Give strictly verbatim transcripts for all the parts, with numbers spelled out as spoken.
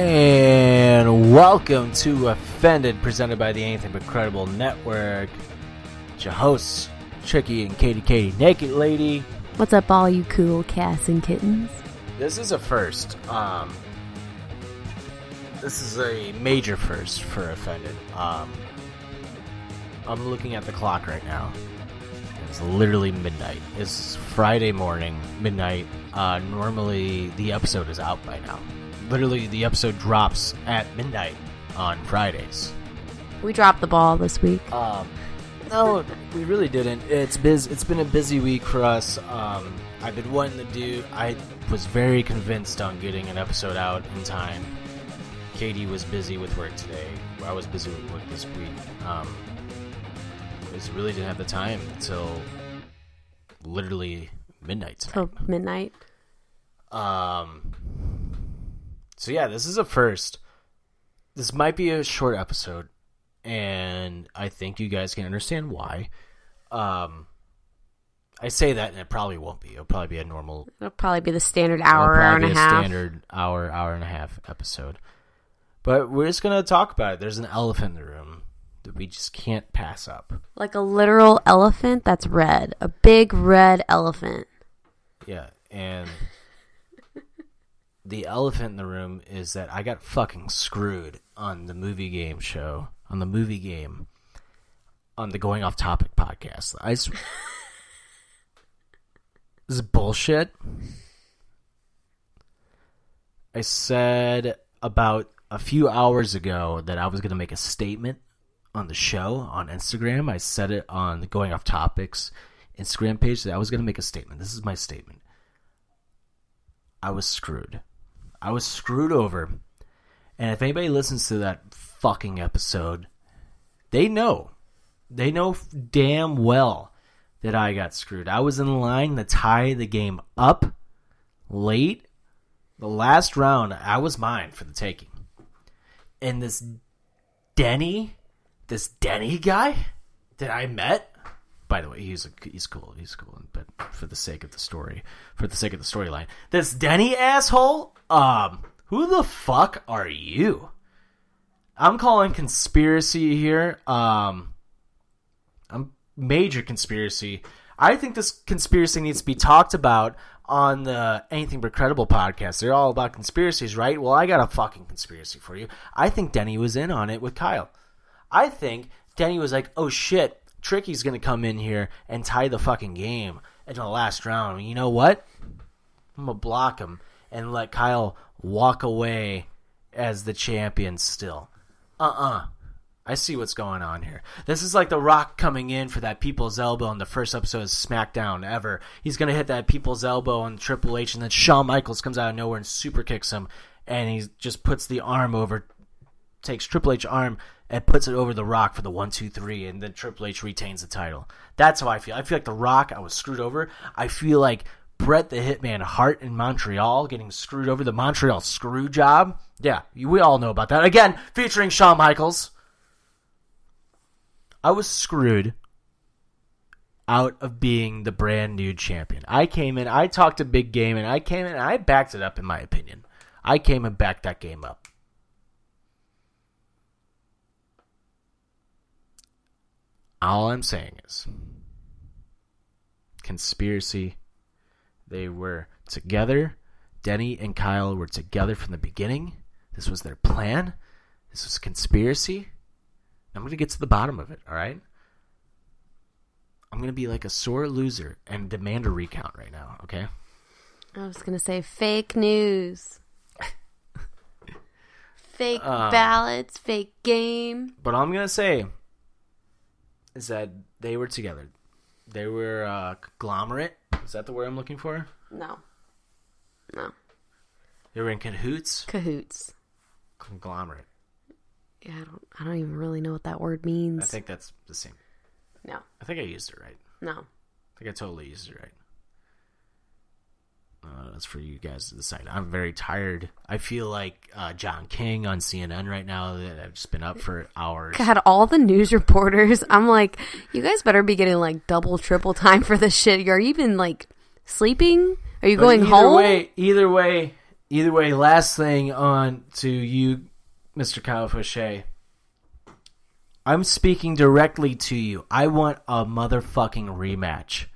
And welcome to Offended, presented by the Anything But Credible Network. It's your hosts, Tricky and Katie Katie Naked Lady. What's up, all you cool cats and kittens? This is a first. Um, this is a major first for Offended. Um, I'm looking at the clock right now. It's literally midnight. It's Friday morning, midnight. Uh, normally, the episode is out by now. Literally, the episode drops at midnight on Fridays. We dropped the ball this week. Um, no, we really didn't. It's biz. It's been a busy week for us. Um, I've been wanting to do... I was very convinced on getting an episode out in time. Katie was busy with work today. I was busy with work this week. Um... Just really didn't have the time until literally midnight. Till midnight. Um. So yeah, this is a first. This might be a short episode, and I think you guys can understand why. Um. I say that, and it probably won't be. It'll probably be a normal. It'll probably be the standard hour, hour and a half. Standard hour, hour and a half episode. But we're just gonna talk about it. There's an elephant in the room that we just can't pass up. Like a literal elephant that's red. A big red elephant. Yeah, and the elephant in the room is that I got fucking screwed on the movie game show, on the movie game, on the Going Off Topic podcast. I sw- This is bullshit. I said about a few hours ago that I was going to make a statement on the show, on Instagram. I said it on the Going Off Topics Instagram page that I was going to make a statement. This is my statement. I was screwed. I was screwed over. And if anybody listens to that fucking episode, they know. They know damn well that I got screwed. I was in line to tie the game up late. The last round, I was mine for the taking. And this Denny... This Denny guy that I met, by the way, he's a, he's cool, he's cool, but for the sake of the story, for the sake of the storyline, this Denny asshole, um, who the fuck are you? I'm calling conspiracy here, um, I'm major conspiracy. I think this conspiracy needs to be talked about on the Anything But Credible podcast. They're all about conspiracies, right? Well, I got a fucking conspiracy for you. I think Denny was in on it with Kyle. I think Denny was like, oh shit, Tricky's going to come in here and tie the fucking game in the last round. You know what? I'm going to block him and let Kyle walk away as the champion still. Uh-uh. I see what's going on here. This is like The Rock coming in for that people's elbow in the first episode of SmackDown ever. He's going to hit that people's elbow on Triple H, and then Shawn Michaels comes out of nowhere and super kicks him, and he just puts the arm over, takes Triple H arm and puts it over The Rock for the one, two, three, and then Triple H retains the title. That's how I feel. I feel like The Rock, I was screwed over. I feel like Bret the Hitman Hart in Montreal getting screwed over. The Montreal screw job. Yeah, we all know about that. Again, featuring Shawn Michaels. I was screwed out of being the brand new champion. I came in, I talked a big game, and I came in and I backed it up, in my opinion. I came and backed that game up. All I'm saying is, conspiracy, they were together. Denny and Kyle were together from the beginning. This was their plan. This was conspiracy. I'm going to get to the bottom of it, all right? I'm going to be like a sore loser and demand a recount right now, okay? I was going to say fake news. Fake um, ballots, fake game. But I'm going to say... is that they were together. They were uh, conglomerate. Is that the word I'm looking for? No. No. They were in cahoots? Cahoots. Conglomerate. Yeah, I don't I don't even really know what that word means. I think that's the same. No. I think I used it right. No. I think I totally used it right. Uh, that's for you guys to decide. I'm very tired. I feel like uh, John King on C N N right now. That I've just been up for hours. God, all the news reporters. I'm like, you guys better be getting like double, triple time for this shit. Are you even like sleeping? Are you but going either home? Way, either way, Either way, last thing on to you, Mister Kyle Fauché. I'm speaking directly to you. I want a motherfucking rematch.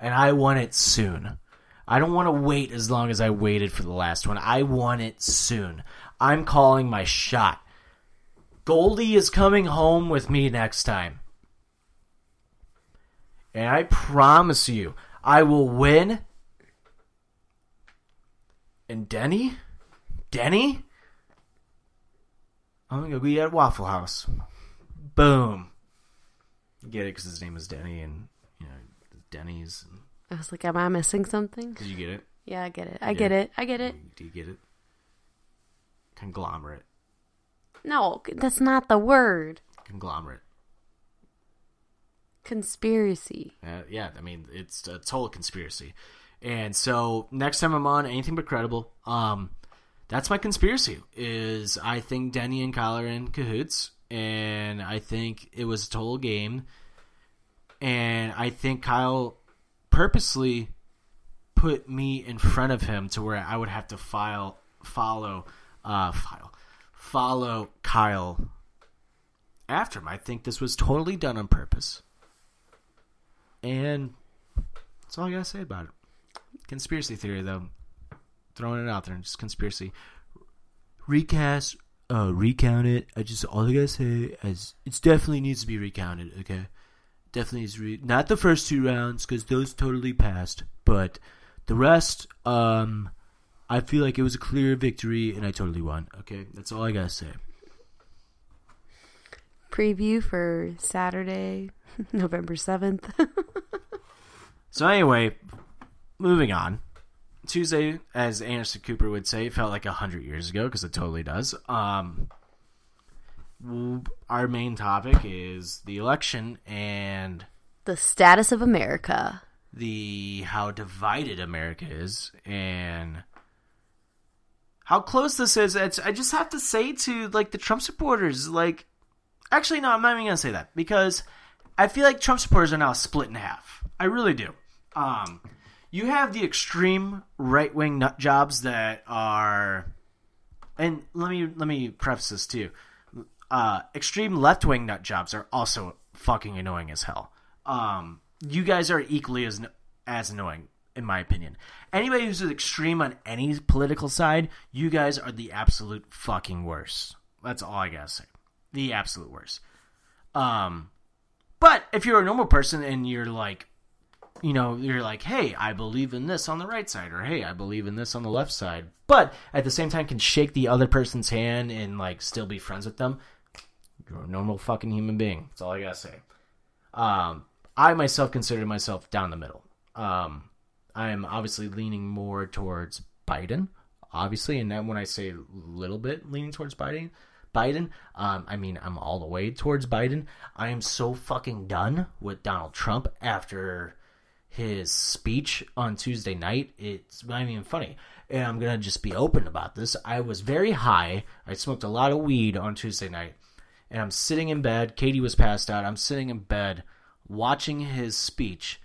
And I want it soon. I don't want to wait as long as I waited for the last one. I want it soon. I'm calling my shot. Goldie is coming home with me next time. And I promise you, I will win. And Denny? Denny? I'm going to go eat at Waffle House. Boom. Get it, because his name is Denny, and, you know, Denny's. And... I was like, am I missing something? Did you get it? Yeah, I get it. I get, get it. it. I get it. Do you get it? Conglomerate. No, that's not the word. Conglomerate. Conspiracy. Uh, yeah, I mean, it's a total conspiracy. And so next time I'm on Anything But Credible, um, that's my conspiracy, is I think Denny and Kyle are in cahoots, and I think it was a total game, and I think Kyle purposely put me in front of him to where I would have to file follow uh, file follow Kyle after him. I think this was totally done on purpose, and that's all I gotta say about it. Conspiracy theory, though, throwing it out there, and just conspiracy. Recast, uh, recount it. I just all I gotta say is it definitely needs to be recounted. Okay, definitely is re- not the first two rounds, because those totally passed, but the rest, um, I feel like it was a clear victory, and I totally won. Okay, that's all I gotta say. Preview for Saturday, November seventh. So anyway. Moving on, Tuesday, as Anderson Cooper would say, felt like a hundred years ago, because it totally does. Um, our main topic is the election and... the status of America. The how divided America is, and how close this is. It's, I just have to say to, like, the Trump supporters, like... Actually, no, I'm not even going to say that, because I feel like Trump supporters are now split in half. I really do. Um... You have the extreme right-wing nut jobs that are, and let me let me preface this too. Uh, extreme left-wing nut jobs are also fucking annoying as hell. Um, you guys are equally as as annoying, in my opinion. Anybody who's extreme on any political side, you guys are the absolute fucking worst. That's all I gotta say. The absolute worst. Um, but if you're a normal person and you're like. You know, you're like, hey, I believe in this on the right side, or hey, I believe in this on the left side, but at the same time can shake the other person's hand and, like, still be friends with them, you're a normal fucking human being. That's all I gotta say. Um, I myself consider myself down the middle. Um, I'm obviously leaning more towards Biden, obviously, and then when I say a little bit leaning towards Biden, Biden, um, I mean, I'm all the way towards Biden. I am so fucking done with Donald Trump after... his speech on Tuesday night. It's not even funny. And I'm going to just be open about this. I was very high. I smoked a lot of weed on Tuesday night. And I'm sitting in bed. Katie was passed out. I'm sitting in bed watching his speech.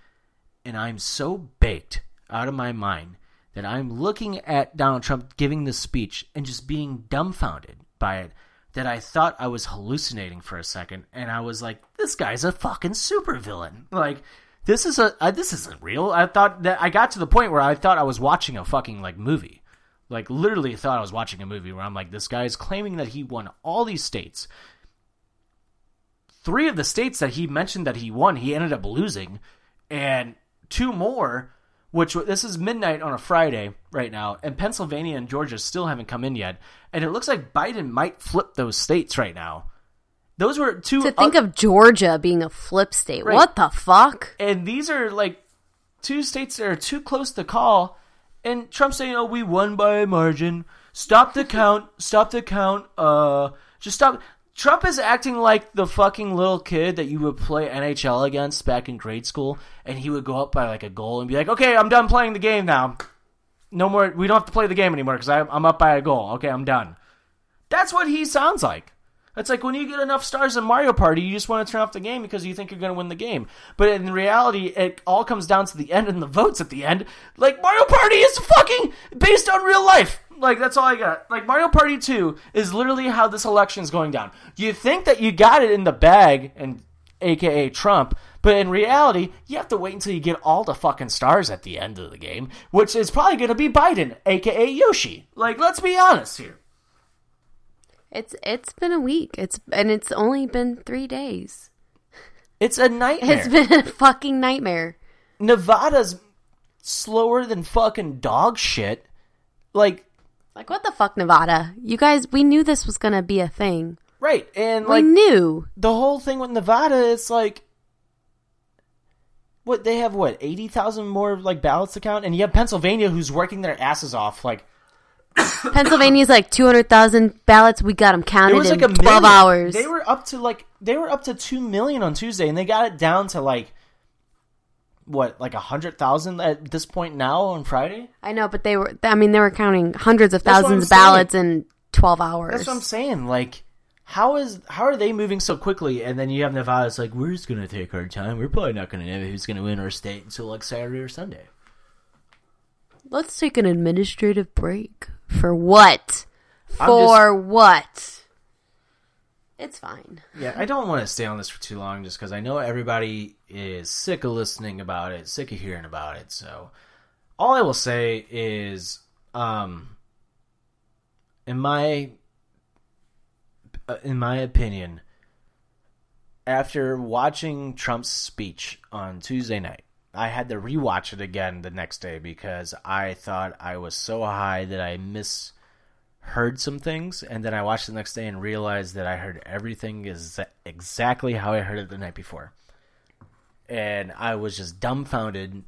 And I'm so baked out of my mind that I'm looking at Donald Trump giving this speech and just being dumbfounded by it, that I thought I was hallucinating for a second. And I was like, this guy's a fucking supervillain. Like... This is a uh, this isn't real. I thought that I got to the point where I thought I was watching a fucking like movie, like literally thought I was watching a movie where I'm like, this guy is claiming that he won all these states. Three of the states that he mentioned that he won, he ended up losing, and two more, which this is midnight on a Friday right now, and Pennsylvania and Georgia still haven't come in yet, and it looks like Biden might flip those states right now. Those were two... To think uh, of Georgia being a flip state. Right. What the fuck? And these are, like, two states that are too close to call. And Trump's saying, oh, we won by a margin. Stop the count. Stop the count. Uh, just stop. Trump is acting like the fucking little kid that you would play N H L against back in grade school. And he would go up by, like, a goal and be like, okay, I'm done playing the game now. No more... We don't have to play the game anymore because I'm up by a goal. Okay, I'm done. That's what he sounds like. It's like when you get enough stars in Mario Party, you just want to turn off the game because you think you're going to win the game. But in reality, it all comes down to the end and the votes at the end. Like, Mario Party is fucking based on real life. Like, that's all I got. Like, Mario Party two is literally how this election's going down. You think that you got it in the bag, and a k a. Trump, but in reality, you have to wait until you get all the fucking stars at the end of the game, which is probably going to be Biden, a k a. Yoshi. Like, let's be honest here. It's It's been a week, It's and it's only been three days. It's a nightmare. It's been a fucking nightmare. Nevada's slower than fucking dog shit. Like, like what the fuck, Nevada? You guys, we knew this was going to be a thing. Right, and like, we knew. The whole thing with Nevada, it's like, what, they have what, eighty thousand more like ballots to count? And you have Pennsylvania who's working their asses off, like. Pennsylvania's like two hundred thousand ballots, we got them counted it was in like a twelve million hours. They were up to like, they were up to two million on Tuesday, and they got it down to like, what, like one hundred thousand at this point now on Friday? I know, but they were, I mean, they were counting hundreds of thousands of ballots in twelve hours. That's what I'm saying, like. How is how are they moving so quickly? And then you have Nevada's like, we're just going to take our time. We're probably not going to know who's going to win our state until like Saturday or Sunday. Let's take an administrative break. For what? For just, what? It's fine. Yeah, I don't want to stay on this for too long just because I know everybody is sick of listening about it, sick of hearing about it. So all I will say is, um, in my... in my opinion, after watching Trump's speech on Tuesday night, I had to rewatch it again the next day because I thought I was so high that I misheard some things. And then I watched the next day and realized that I heard everything is exactly how I heard it the night before. And I was just dumbfounded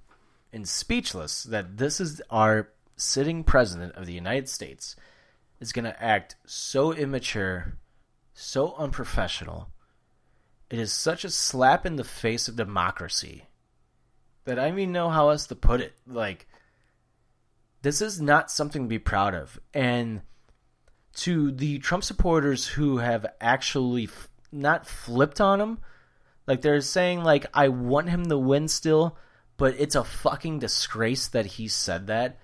and speechless that this is our sitting president of the United States is going to act so immature, so unprofessional. It is such a slap in the face of democracy that I mean, know how else to put it. Like, this is not something to be proud of. And to the Trump supporters who have actually f- not flipped on him, like they're saying, like, I want him to win still, but it's a fucking disgrace that he said that.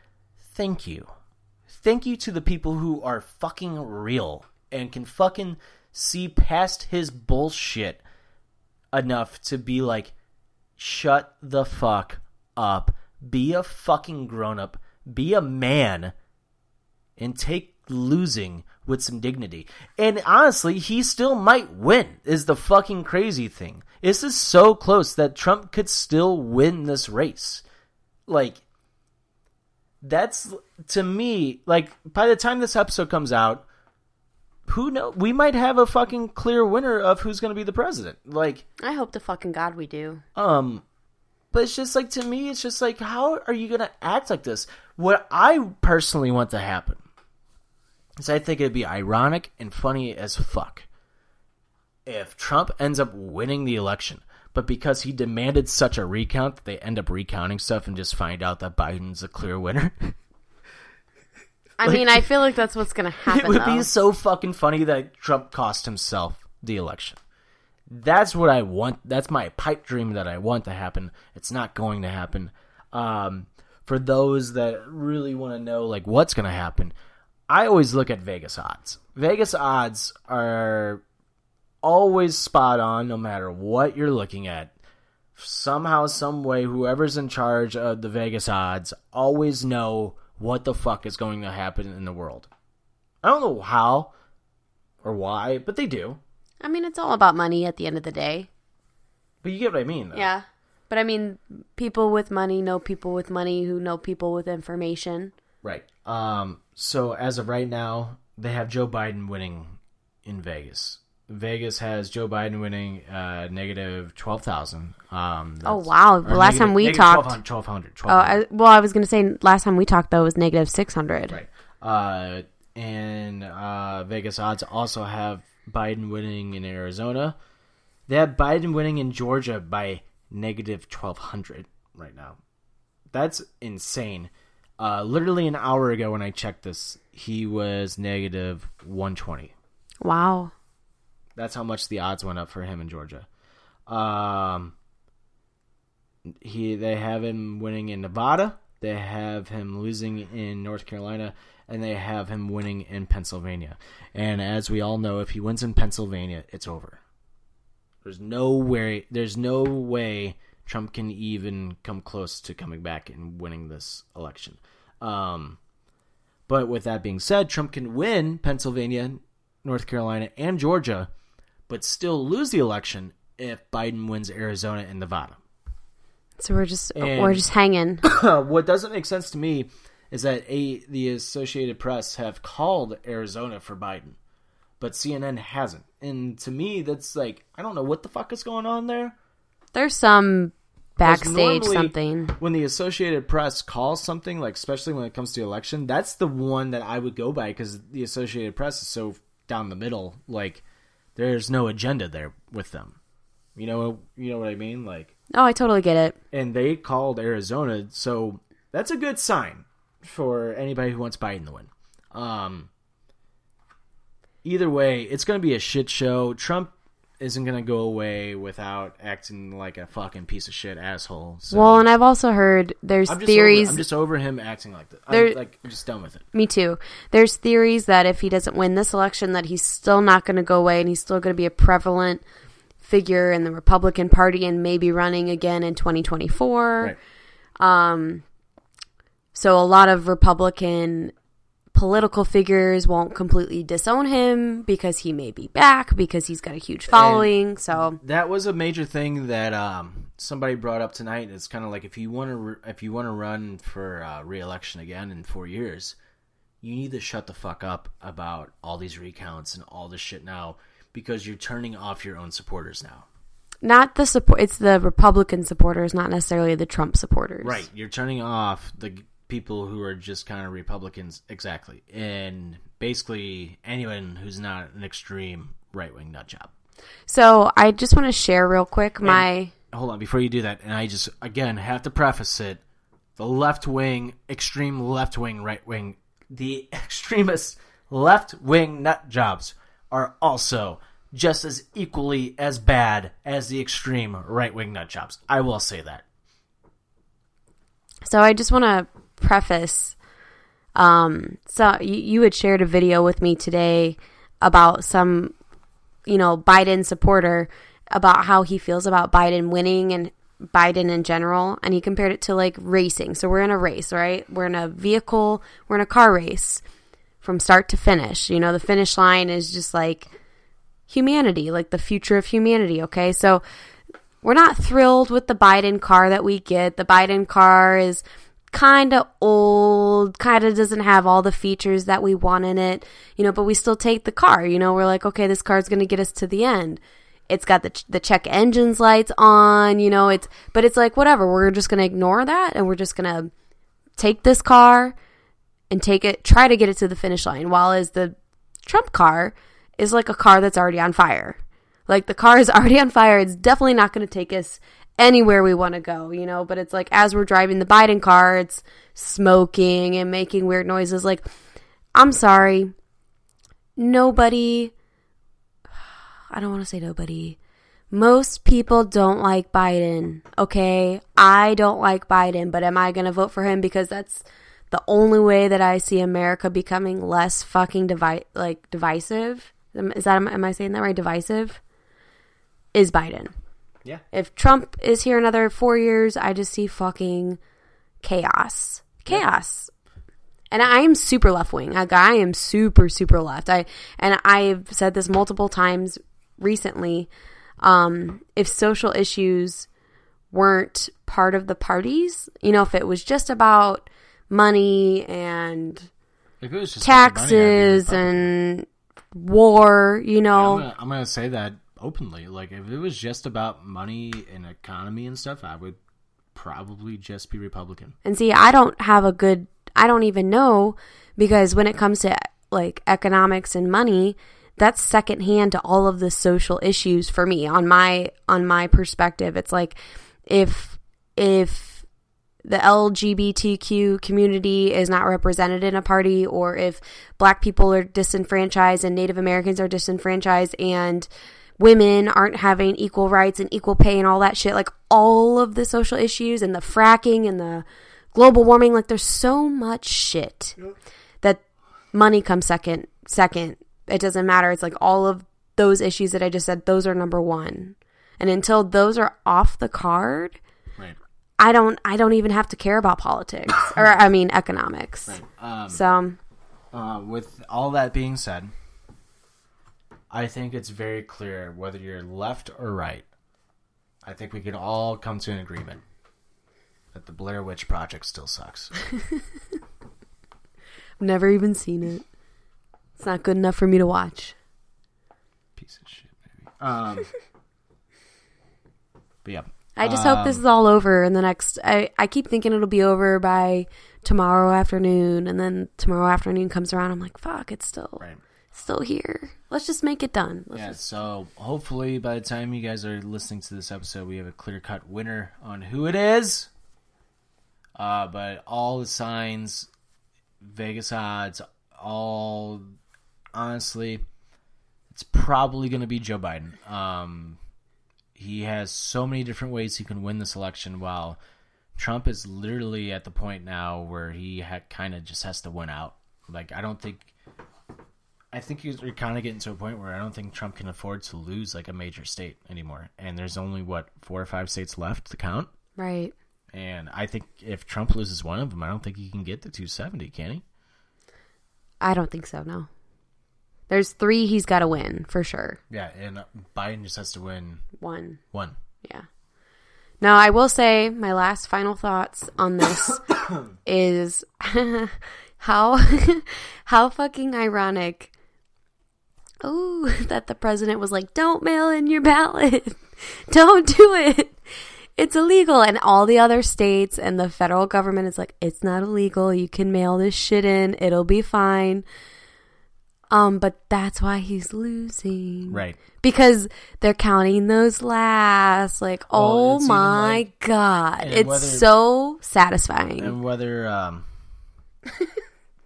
Thank you. Thank you to the people who are fucking real and can fucking see past his bullshit enough to be like, shut the fuck up, be a fucking grown-up, be a man, and take losing with some dignity. And honestly, he still might win, is the fucking crazy thing. This is so close that Trump could still win this race. Like, that's, to me, like, by the time this episode comes out, who knows? We might have a fucking clear winner of who's going to be the president. Like, I hope to fucking God we do. Um, but it's just like, to me, it's just like, how are you going to act like this? What I personally want to happen is I think it'd be ironic and funny as fuck if Trump ends up winning the election, but because he demanded such a recount that they end up recounting stuff and just find out that Biden's a clear winner. I like, mean, I feel like that's what's going to happen. It would though. be so fucking funny that Trump cost himself the election. That's what I want. That's my pipe dream that I want to happen. It's not going to happen. Um, for those that really want to know, like, what's going to happen, I always look at Vegas odds. Vegas odds are always spot on, no matter what you're looking at. Somehow, some way, whoever's in charge of the Vegas odds always know what the fuck is going to happen in the world. I don't know how or why, but they do. I mean, it's all about money at the end of the day. But you get what I mean, though. Yeah. But I mean, people with money know people with money who know people with information. Right. Um, so as of right now, they have Joe Biden winning in Vegas. Vegas has Joe Biden winning uh, negative twelve thousand. Um, oh, wow. The last negative, time we talked. twelve hundred. twelve hundred. Oh, I, well, I was going to say last time we talked, though, was negative six hundred. Right. Uh, and uh, Vegas odds also have Biden winning in Arizona. They have Biden winning in Georgia by negative twelve hundred right now. That's insane. Uh, literally an hour ago when I checked this, he was negative one twenty. Wow. That's how much the odds went up for him in Georgia. Um, he they have him winning in Nevada. They have him losing in North Carolina, and they have him winning in Pennsylvania. And as we all know, if he wins in Pennsylvania, it's over. There's no way, there's no way Trump can even come close to coming back and winning this election. Um, but with that being said, Trump can win Pennsylvania, North Carolina, and Georgia, but still lose the election if Biden wins Arizona and Nevada. So we're just and we're just hanging. What doesn't make sense to me is that a, the Associated Press have called Arizona for Biden, but C N N hasn't. And to me, that's like, I don't know what the fuck is going on there. There's some backstage something. When the Associated Press calls something, like especially when it comes to election, that's the one that I would go by because the Associated Press is so down the middle. Like, there's no agenda there with them. You know, you know what I mean? Like, oh, I totally get it. And they called Arizona, so that's a good sign for anybody who wants Biden to win. Um, either way, it's going to be a shit show. Trump isn't going to go away without acting like a fucking piece of shit asshole. So. Well, and I've also heard there's I'm theories. Over, I'm just over him acting like this. There, I'm, like, I'm just done with it. Me too. There's theories that if he doesn't win this election, that he's still not going to go away, and he's still going to be a prevalent figure in the Republican Party and maybe running again in twenty twenty-four. Right. Um, so a lot of Republican political figures won't completely disown him because he may be back because he's got a huge following. And so that was a major thing that um, somebody brought up tonight. It's kind of like if you want to re- if you want to run for uh, re-election again in four years, you need to shut the fuck up about all these recounts and all this shit now. Because you're turning off your own supporters now. Not the support; it's the Republican supporters, not necessarily the Trump supporters. Right, you're turning off the people who are just kind of Republicans, exactly, and basically anyone who's not an extreme right-wing nut job. So I just want to share real quick my. And, hold on, before you do that, and I just again have to preface it: the left-wing, extreme left-wing, right-wing, the extremist left-wing nut jobs are also just as equally as bad as the extreme right-wing nutjobs. I will say that. So I just want to preface. Um, so you, you had shared a video with me today about some, you know, Biden supporter about how he feels about Biden winning and Biden in general. And he compared it to like racing. So we're in a race, right? We're in a vehicle. We're in a car race. From start to finish, you know, the finish line is just like humanity, like the future of humanity. Okay, so we're not thrilled with the Biden car that we get. The Biden car is kind of old, kind of doesn't have all the features that we want in it, you know, but we still take the car, you know, we're like, okay, this car is going to get us to the end. It's got the ch- the check engines lights on, you know, it's, but it's like, whatever, we're just going to ignore that. And we're just going to take this car and take it, try to get it to the finish line. While is the Trump car is like a car that's already on fire. Like the car is already on fire. It's definitely not going to take us anywhere we want to go, you know. But it's like as we're driving the Biden car, it's smoking and making weird noises. Like, I'm sorry, nobody, I don't want to say nobody. Most people don't like Biden, okay? I don't like Biden, but am I going to vote for him? Because that's the only way that I see America becoming less fucking divi- like divisive, is that, am I saying that right? Divisive is Biden. Yeah. If Trump is here another four years, I just see fucking chaos, chaos. Yeah. And I am super left wing. Like, I am super, super left. I, and I've said this multiple times recently. Um, if social issues weren't part of the parties, you know, if it was just about money and taxes money, and war, you know. Yeah, I'm going to say that openly. Like, if it was just about money and economy and stuff, I would probably just be Republican. And see, I don't have a good, I don't even know, because when it comes to, like, economics and money, that's secondhand to all of the social issues for me. On my, on my perspective, it's like, if, if, the L G B T Q community is not represented in a party, or if black people are disenfranchised and Native Americans are disenfranchised and women aren't having equal rights and equal pay and all that shit, like all of the social issues and the fracking and the global warming. Like, there's so much shit that money comes second. Second, it doesn't matter. It's like all of those issues that I just said, those are number one. And until those are off the card, right. I don't I don't even have to care about politics or, I mean, economics. Right. Um, so, uh, with all that being said, I think it's very clear whether you're left or right. I think we can all come to an agreement that the Blair Witch Project still sucks. I've never even seen it. It's not good enough for me to watch. Piece of shit, baby. Um, but yeah. I just um, hope this is all over in the next... I, I keep thinking it'll be over by tomorrow afternoon, and then tomorrow afternoon comes around, I'm like, fuck, it's still right. still here. Let's just make it done. Let's yeah, just... so hopefully by the time you guys are listening to this episode, we have a clear-cut winner on who it is. Uh, but all the signs, Vegas odds, all... Honestly, it's probably going to be Joe Biden. Um, he has so many different ways he can win this election, while Trump is literally at the point now where he ha- kind of just has to win out. Like, I don't think – I think you're kind of getting to a point where I don't think Trump can afford to lose, like, a major state anymore. And there's only, what, four or five states left to count? Right. And I think if Trump loses one of them, I don't think he can get to two seventy, can he? I don't think so, no. There's three he's got to win, for sure. Yeah, and Biden just has to win... One. One. Yeah. Now, I will say my last final thoughts on this is how how fucking ironic oh, that the president was like, don't mail in your ballot. Don't do it. It's illegal. And all the other states and the federal government is like, it's not illegal. You can mail this shit in. It'll be fine. Um, but that's why he's losing. Right. Because they're counting those last. Like, well, oh my like, God. It's whether, so satisfying. And whether um,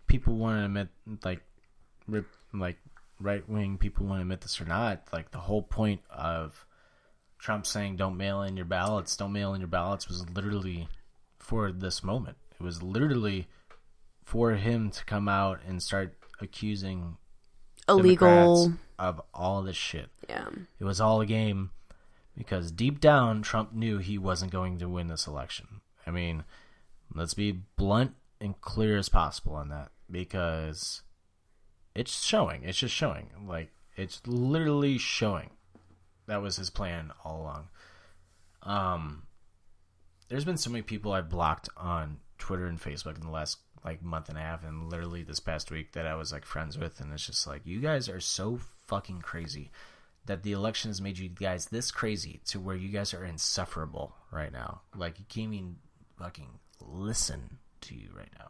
people want to admit, like, rip, like right-wing people want to admit this or not, like, the whole point of Trump saying don't mail in your ballots, don't mail in your ballots was literally for this moment. It was literally for him to come out and start accusing illegal Democrats of all this shit. Yeah, it was all a game because deep down Trump knew he wasn't going to win this election. I mean, let's be blunt and clear as possible on that, because it's showing. It's just showing. Like, it's literally showing. That was his plan all along. Um, there's been so many people I blocked on Twitter and Facebook in the last like month and a half, and literally this past week that I was like friends with, and it's just like, you guys are so fucking crazy that the election has made you guys this crazy to where you guys are insufferable right now. Like, you can't even fucking listen to you right now.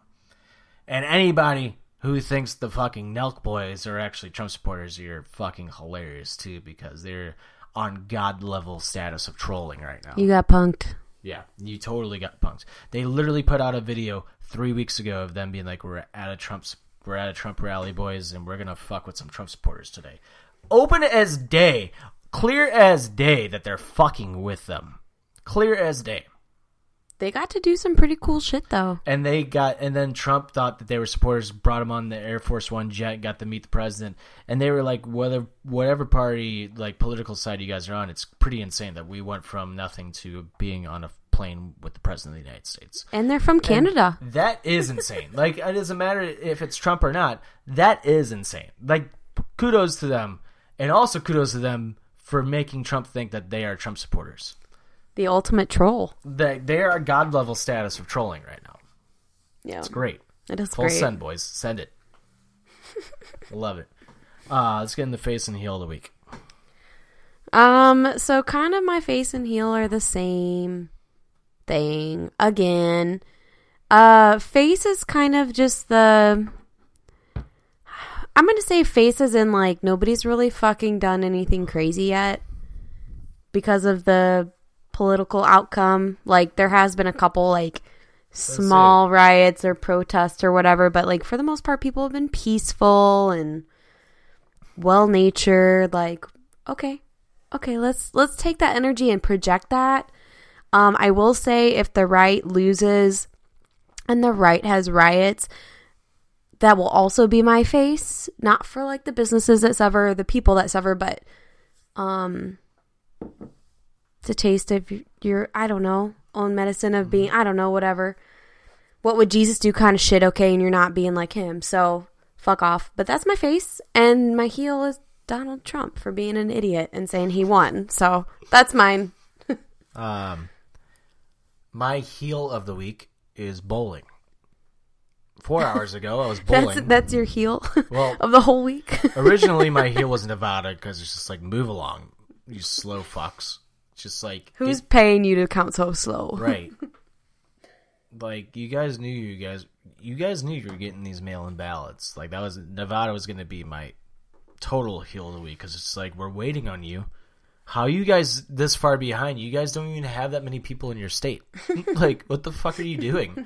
And anybody who thinks the fucking Nelk boys are actually Trump supporters, you're fucking hilarious too, because they're on God level status of trolling right now. You got punked. Yeah, you totally got punked. They literally put out a video three weeks ago of them being like, "We're at a Trump's, we're at a Trump rally, boys, and we're gonna fuck with some Trump supporters today." Open as day, clear as day that they're fucking with them, clear as day. They got to do some pretty cool shit though. And they got, and then Trump thought that they were supporters, brought him on the Air Force One jet, got to meet the president, and they were like, whether whatever party, like political side you guys are on, it's pretty insane that we went from nothing to being on a plane with the president of the United States. And they're from Canada. And that is insane. Like, it doesn't matter if it's Trump or not. That is insane. Like, kudos to them, and also kudos to them for making Trump think that they are Trump supporters. The ultimate troll. They, they are God level status of trolling right now. Yeah. It's great. It is Full great. Full send, boys. Send it. Love it. Uh, let's get in the face and heel of the week. Um, so kind of my face and heel are the same thing again. Uh, face is kind of just the... I'm going to say face as in like nobody's really fucking done anything crazy yet because of the... political outcome. Like, there has been a couple like small riots or protests or whatever, but like for the most part people have been peaceful and well-natured. Like, okay okay let's let's take that energy and project that. um I will say, if the right loses, and the right has riots, that will also be my face. Not for like the businesses that suffer, the people that suffer, but um, it's a taste of your, I don't know, own medicine of being, I don't know, whatever. What would Jesus do kind of shit, okay, and you're not being like him, so fuck off. But that's my face, and my heel is Donald Trump for being an idiot and saying he won, so that's mine. um, My heel of the week is bowling. Four hours ago, I was bowling. That's, that's your heel well, of the whole week? Originally, my heel was Nevada because it's just like, move along, you slow fucks. Just like, who's it, paying you to count so slow? Right. Like, you guys knew you guys you guys knew you were getting these mail-in ballots. Like, that was, Nevada was going to be my total heel of the week because it's like, we're waiting on you. How are you guys this far behind? You guys don't even have that many people in your state. Like, what the fuck are you doing?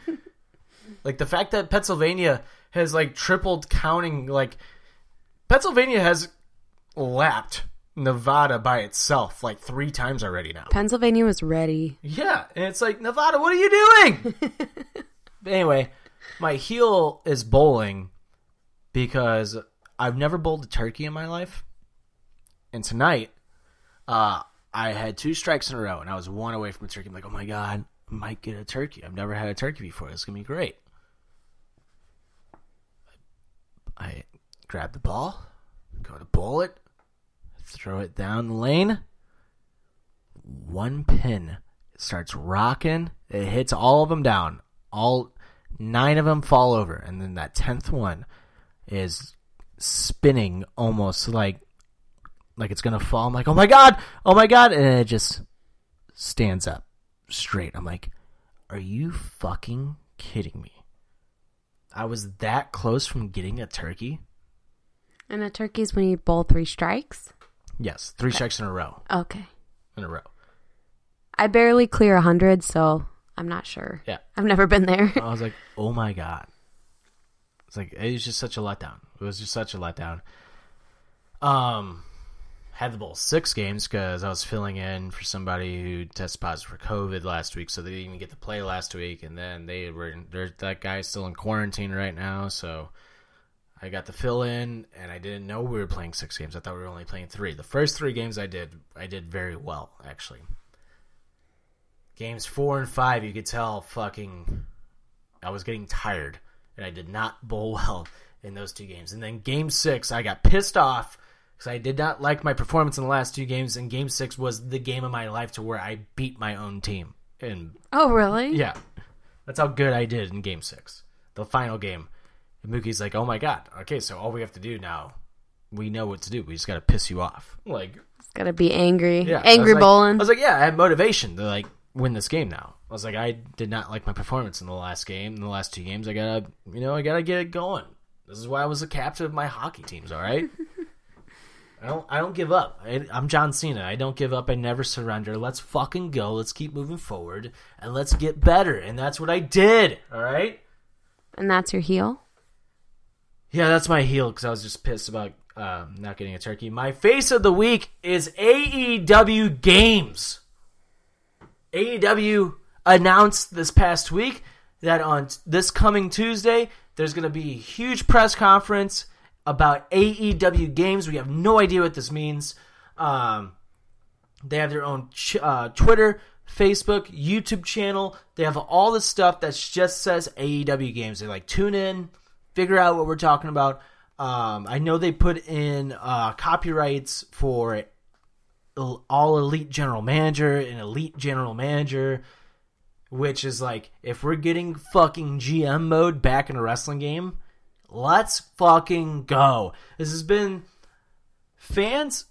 Like, the fact that Pennsylvania has, like, tripled counting, like, Pennsylvania has lapped Nevada by itself, like, three times already now. Pennsylvania was ready. Yeah, and it's like, Nevada, what are you doing? Anyway, my heel is bowling because I've never bowled a turkey in my life. And tonight, uh, I had two strikes in a row, and I was one away from a turkey. I'm like, oh, my God, I might get a turkey. I've never had a turkey before. This is going to be great. I grab the ball, go to bowl it, throw it down the lane. One pin starts rocking. It hits all of them down. All nine of them fall over. And then that tenth one is spinning almost like like it's going to fall. I'm like, oh, my God. Oh, my God. And it just stands up straight. I'm like, are you fucking kidding me? I was that close from getting a turkey. And a turkey's when you bowl three strikes? Yes, three okay. strikes in a row. Okay. In a row. I barely clear one hundred, so I'm not sure. Yeah. I've never been there. I was like, oh, my God. It's like, it was just such a letdown. It was just such a letdown. Um, had the bowl six games because I was filling in for somebody who tested positive for COVID last week, so they didn't even get to play last week. And then they were that guy's still in quarantine right now, so I got the fill in, and I didn't know we were playing six games. I thought we were only playing three. The first three games I did, I did very well, actually. Games four and five, you could tell fucking I was getting tired, and I did not bowl well in those two games. And then game six, I got pissed off because I did not like my performance in the last two games, and game six was the game of my life to where I beat my own team. And oh, really? Yeah. That's how good I did in game six, the final game. And Mookie's like, oh, my God. Okay, so all we have to do now, we know what to do. We just got to piss you off. Like, it's got to be angry. Yeah. Angry I bowling. Like, I was like, yeah, I have motivation to, like, win this game now. I was like, I did not like my performance in the last game. In the last two games, I got to, you know, I got to get it going. This is why I was the captain of my hockey teams, all right? I don't I don't give up. I, I'm John Cena. I don't give up. I never surrender. Let's fucking go. Let's keep moving forward, and let's get better. And that's what I did, all right? And that's your heel? Yeah, that's my heel because I was just pissed about uh, not getting a turkey. My face of the week is A E W games. A E W announced this past week that on t- this coming Tuesday, there's going to be a huge press conference about A E W games. We have no idea what this means. Um, they have their own ch- uh, Twitter, Facebook, YouTube channel. They have all this stuff that just says A E W games. They like tune in. Figure out what we're talking about. Um, I know they put in uh, copyrights for All Elite General Manager and Elite General Manager, which is like, if we're getting fucking G M mode back in a wrestling game, let's fucking go. This has been fans.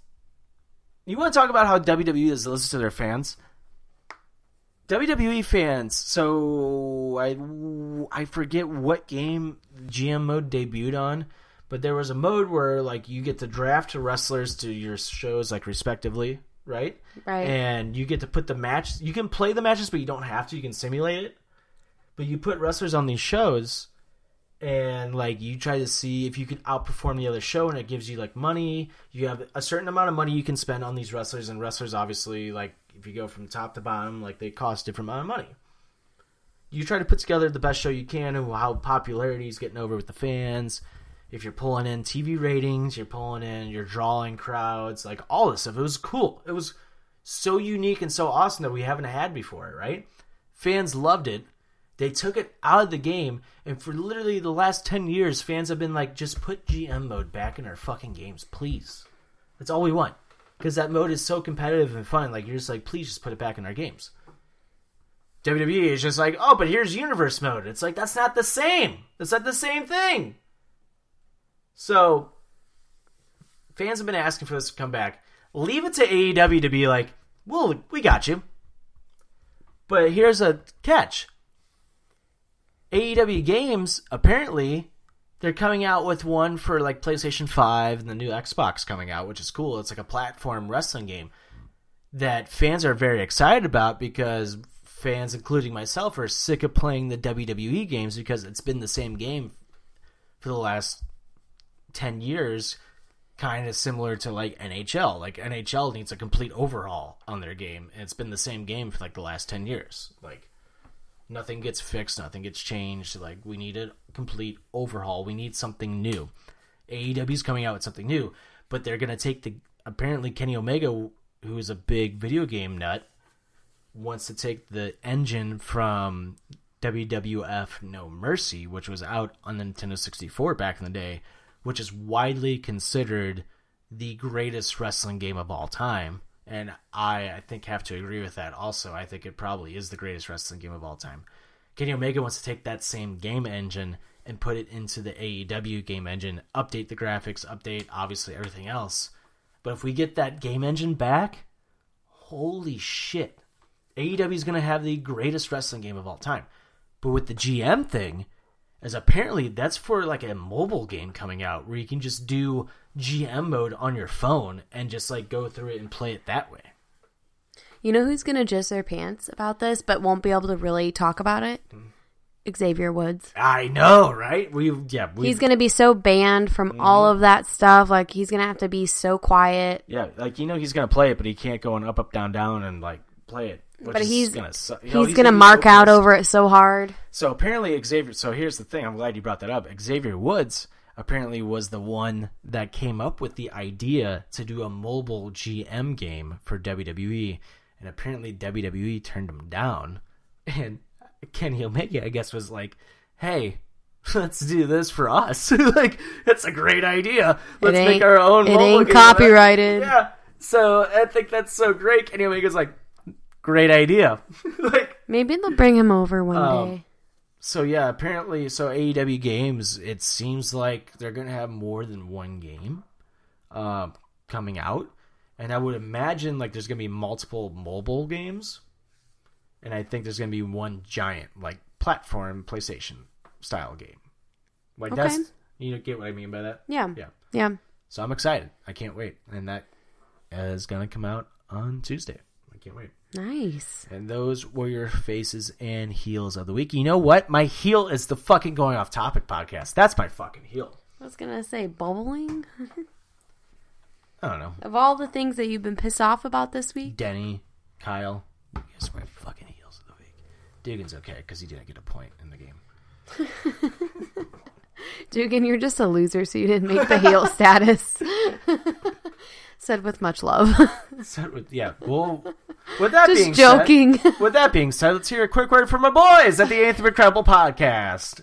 You want to talk about how W W E is listening to their fans? W W E fans, so I, I forget what game G M mode debuted on, but there was a mode where like you get to draft wrestlers to your shows like respectively, right? Right. And you get to put the match. You can play the matches, but you don't have to. You can simulate it. But you put wrestlers on these shows, and like you try to see if you can outperform the other show, and it gives you like money. You have a certain amount of money you can spend on these wrestlers, and wrestlers obviously like, if you go from top to bottom, like they cost different amount of money. you try to put together the best show you can and how popularity is getting over with the fans. If you're pulling in T V ratings, you're pulling in, you're drawing crowds, like all this stuff. It was cool. It was so unique and so awesome that we haven't had before, right? Fans loved it. They took it out of the game, and for literally the last ten years, fans have been like, just put G M mode back in our fucking games, please. That's all we want, because that mode is so competitive and fun. Like, you're just like, please just put it back in our games. W W E is just like, oh, but here's universe mode. It's like, that's not the same. That's not the same thing. So, fans have been asking for this to come back. Leave it to A E W to be like, well, we got you. But here's a catch. A E W games, apparently, they're coming out with one for like PlayStation five and the new Xbox coming out, which is cool. It's like a platform wrestling game that fans are very excited about because fans, including myself, are sick of playing the W W E games because it's been the same game for the last ten years, kind of similar to like N H L. Like N H L needs a complete overhaul on their game, and it's been the same game for like the last ten years. Like, nothing gets fixed. Nothing gets changed. Like, we need a complete overhaul. We need something new. A E W's coming out with something new, but they're going to take the... Apparently, Kenny Omega, who is a big video game nut, wants to take the engine from W W F No Mercy, which was out on the Nintendo sixty-four back in the day, which is widely considered the greatest wrestling game of all time. And I, I think have to agree with that also. I think it probably is the greatest wrestling game of all time. Kenny Omega wants to take that same game engine and put it into the A E W game engine, update the graphics, update, obviously, everything else. But if we get that game engine back, holy shit. A E W is going to have the greatest wrestling game of all time. But with the G M thing, as apparently that's for like a mobile game coming out where you can just do G M mode on your phone and just like go through it and play it that way. You know who's going to jizz their pants about this but won't be able to really talk about it? Mm. Xavier Woods. I know, right? We yeah, we, He's going to be so banned from mm. all of that stuff. Like, he's going to have to be so quiet. Yeah, like, you know he's going to play it, but he can't go on up, up, down, down and like play it. Which but he's going to you know, he's, he's going to mark out over it so hard. So apparently Xavier, so here's the thing. I'm glad you brought that up. Xavier Woods apparently was the one that came up with the idea to do a mobile G M game for W W E, and apparently W W E turned him down, and Kenny Omega, I guess, was like, hey, let's do this for us. Like, that's a great idea. Let's make our own mobile game. It ain't copyrighted. Yeah, so I think that's so great. Kenny Omega's like, great idea. Like, maybe they'll bring him over one um, day. So, yeah, apparently, so A E W games, it seems like they're going to have more than one game uh, coming out. And I would imagine, like, there's going to be multiple mobile games. And I think there's going to be one giant, like, platform PlayStation-style game. Like, okay. That's, you know, get what I mean by that? Yeah. Yeah. Yeah. So I'm excited. I can't wait. And that is going to come out on Tuesday. I can't wait. Nice. And those were your faces and heels of the week. You know what? My heel is the fucking Going Off Topic podcast. That's my fucking heel. I was going to say bubbling. I don't know. Of all the things that you've been pissed off about this week. Denny, Kyle, yes, my fucking heels of the week. Dugan's okay because he didn't get a point in the game. Dugan, you're just a loser, so you didn't make the heel status. Said with much love. Said with, yeah, well, with that just being joking. Said, with that being said, let's hear a quick word from my boys at the Anything But Credible podcast.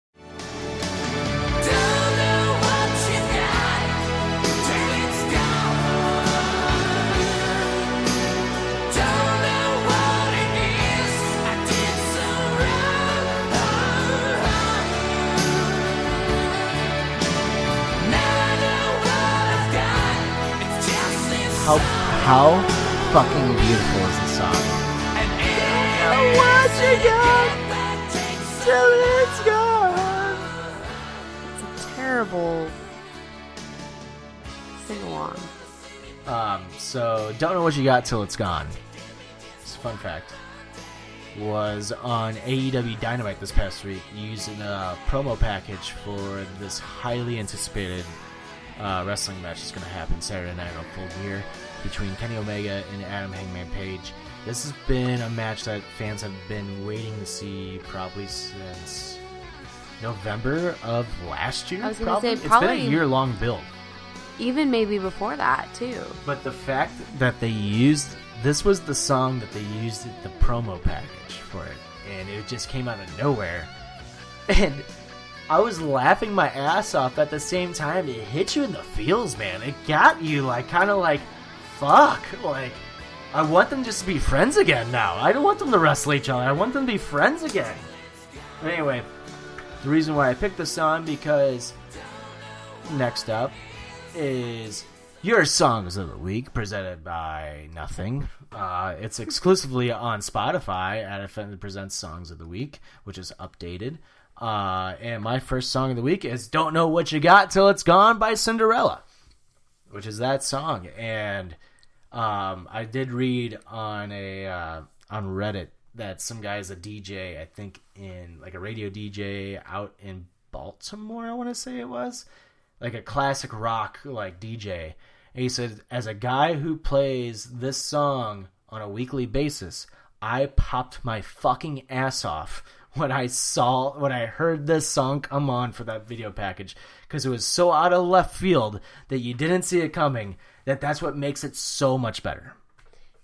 What it is. How how fucking beautiful is this song? I'm watching it till it's gone. It's a terrible sing along. Um. So don't know what you got till it's gone. It's a fun fact. Was on A E W Dynamite this past week using a promo package for this highly anticipated uh, wrestling match that's going to happen Saturday night on Full Gear between Kenny Omega and Adam Hangman Page. This has been a match that fans have been waiting to see probably since November of last year. I was going to say probably it's been a year-long build. Even maybe before that too. But the fact that they used. This was the song that they used the promo package for it, and it just came out of nowhere. And I was laughing my ass off at the same time. It hit you in the feels, man. It got you, like, kind of like, fuck. Like, I want them just to be friends again now. I don't want them to wrestle each other. I want them to be friends again. But anyway, the reason why I picked this song, because next up is... Your Songs of the Week, presented by Nothing. Uh, it's exclusively on Spotify at Offended Presents Songs of the Week, which is updated. Uh, and my first song of the week is Don't Know What You Got Till It's Gone by Cinderella, which is that song. And um, I did read on a uh, on Reddit that some guy is a D J, I think in like a radio D J out in Baltimore, I want to say it was. Like a classic rock like D J. And he said, as a guy who plays this song on a weekly basis, I popped my fucking ass off when I saw, when I heard this song come on for that video package. Because it was so out of left field that you didn't see it coming, that that's what makes it so much better.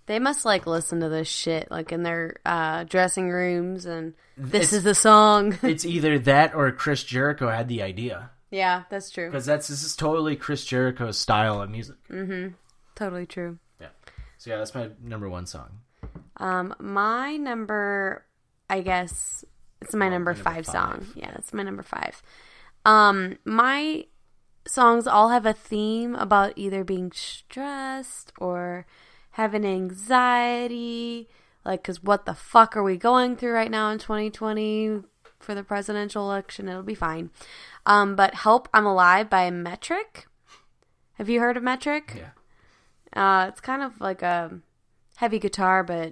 They must, like, listen to this shit, like, in their uh, dressing rooms, and this it's, is the song. It's either that or Chris Jericho had the idea. Yeah, that's true. Because that's this is totally Chris Jericho's style of music. Mm-hmm. Totally true. Yeah. So yeah, that's my number one song. Um, my number, I guess it's my oh, number, number five, five song. Yeah, that's my number five. Um, my songs all have a theme about either being stressed or having anxiety. Like, because what the fuck are we going through right now in twenty twenty for the presidential election? It'll be fine. Um, but Help, I'm Alive by Metric. Have you heard of Metric? Yeah. Uh, it's kind of like a heavy guitar, but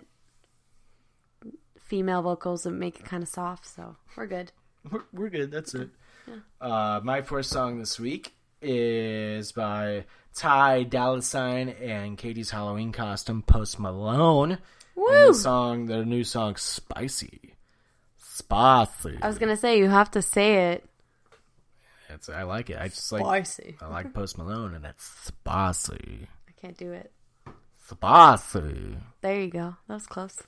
female vocals that make it kind of soft, so we're good. We're, we're good, that's it. Yeah. Uh, my first song this week is by Ty Dolla Sign and Katie's Halloween Costume, Post Malone. Woo! And the song, their new song, Spicy. Spicy. I was going to say, you have to say it. It's, I like it. I just like spicy. I like Post Malone, and it's spicy. I can't do it. Spicy. There you go. That was close.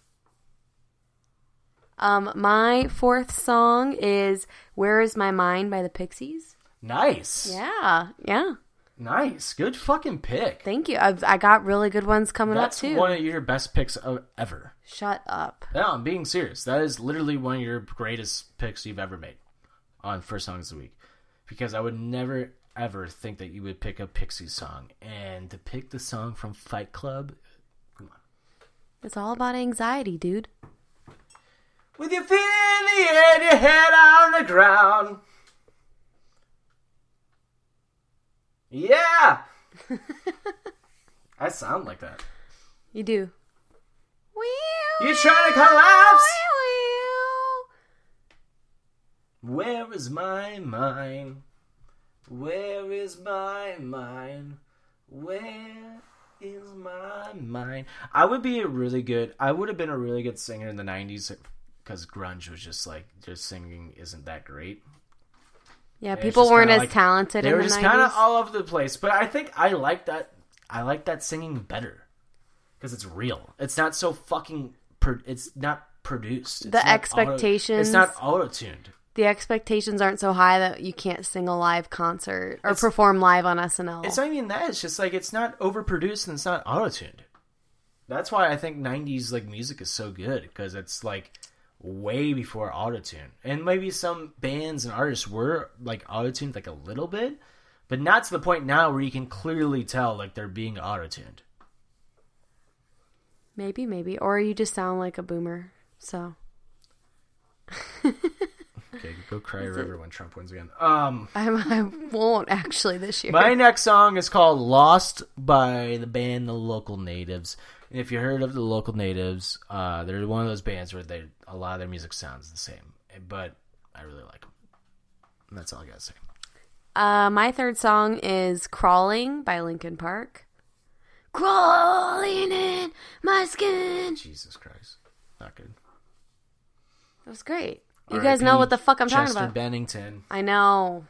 Um, my fourth song is "Where Is My Mind" by the Pixies. Nice. Yeah. Yeah. Nice. Good fucking pick. Thank you. I've, I got really good ones coming That's up too. That's one of your best picks of, ever. Shut up. No, I'm being serious. That is literally one of your greatest picks you've ever made on First Songs of the Week. Because I would never, ever think that you would pick a Pixies song. And to pick the song from Fight Club, come on. It's all about anxiety, dude. With your feet in the air, your head on the ground. Yeah! I sound like that. You do. You're trying to collapse! Where is my mind? Where is my mind? Where is my mind? I would be a really good... I would have been a really good singer in the nineties because grunge was just like... Their singing isn't that great. Yeah, and people weren't as like, talented in the nineties. They were just kind of all over the place. But I think I like that... I like that singing better. Because it's real. It's not so fucking... It's not produced. It's the not expectations... Auto, it's not auto-tuned. The expectations aren't so high that you can't sing a live concert or it's, perform live on S N L. It's not even that. It's just like it's not overproduced and it's not auto-tuned. That's why I think nineties like music is so good because it's like way before auto-tune. And maybe some bands and artists were like auto-tuned like a little bit, but not to the point now where you can clearly tell like they're being auto-tuned. Maybe, maybe. Or you just sound like a boomer, so. Okay, go cry a river when Trump wins again. Um, I, I won't, actually, this year. My next song is called Lost by the band The Local Natives. And if you heard of The Local Natives, uh, they're one of those bands where they a lot of their music sounds the same. But I really like them. And that's all I got to say. Uh, my third song is Crawling by Linkin Park. Crawling in my skin. Jesus Christ. Not good. That was great. You guys know what the fuck I'm talking about. Chester Bennington. I know.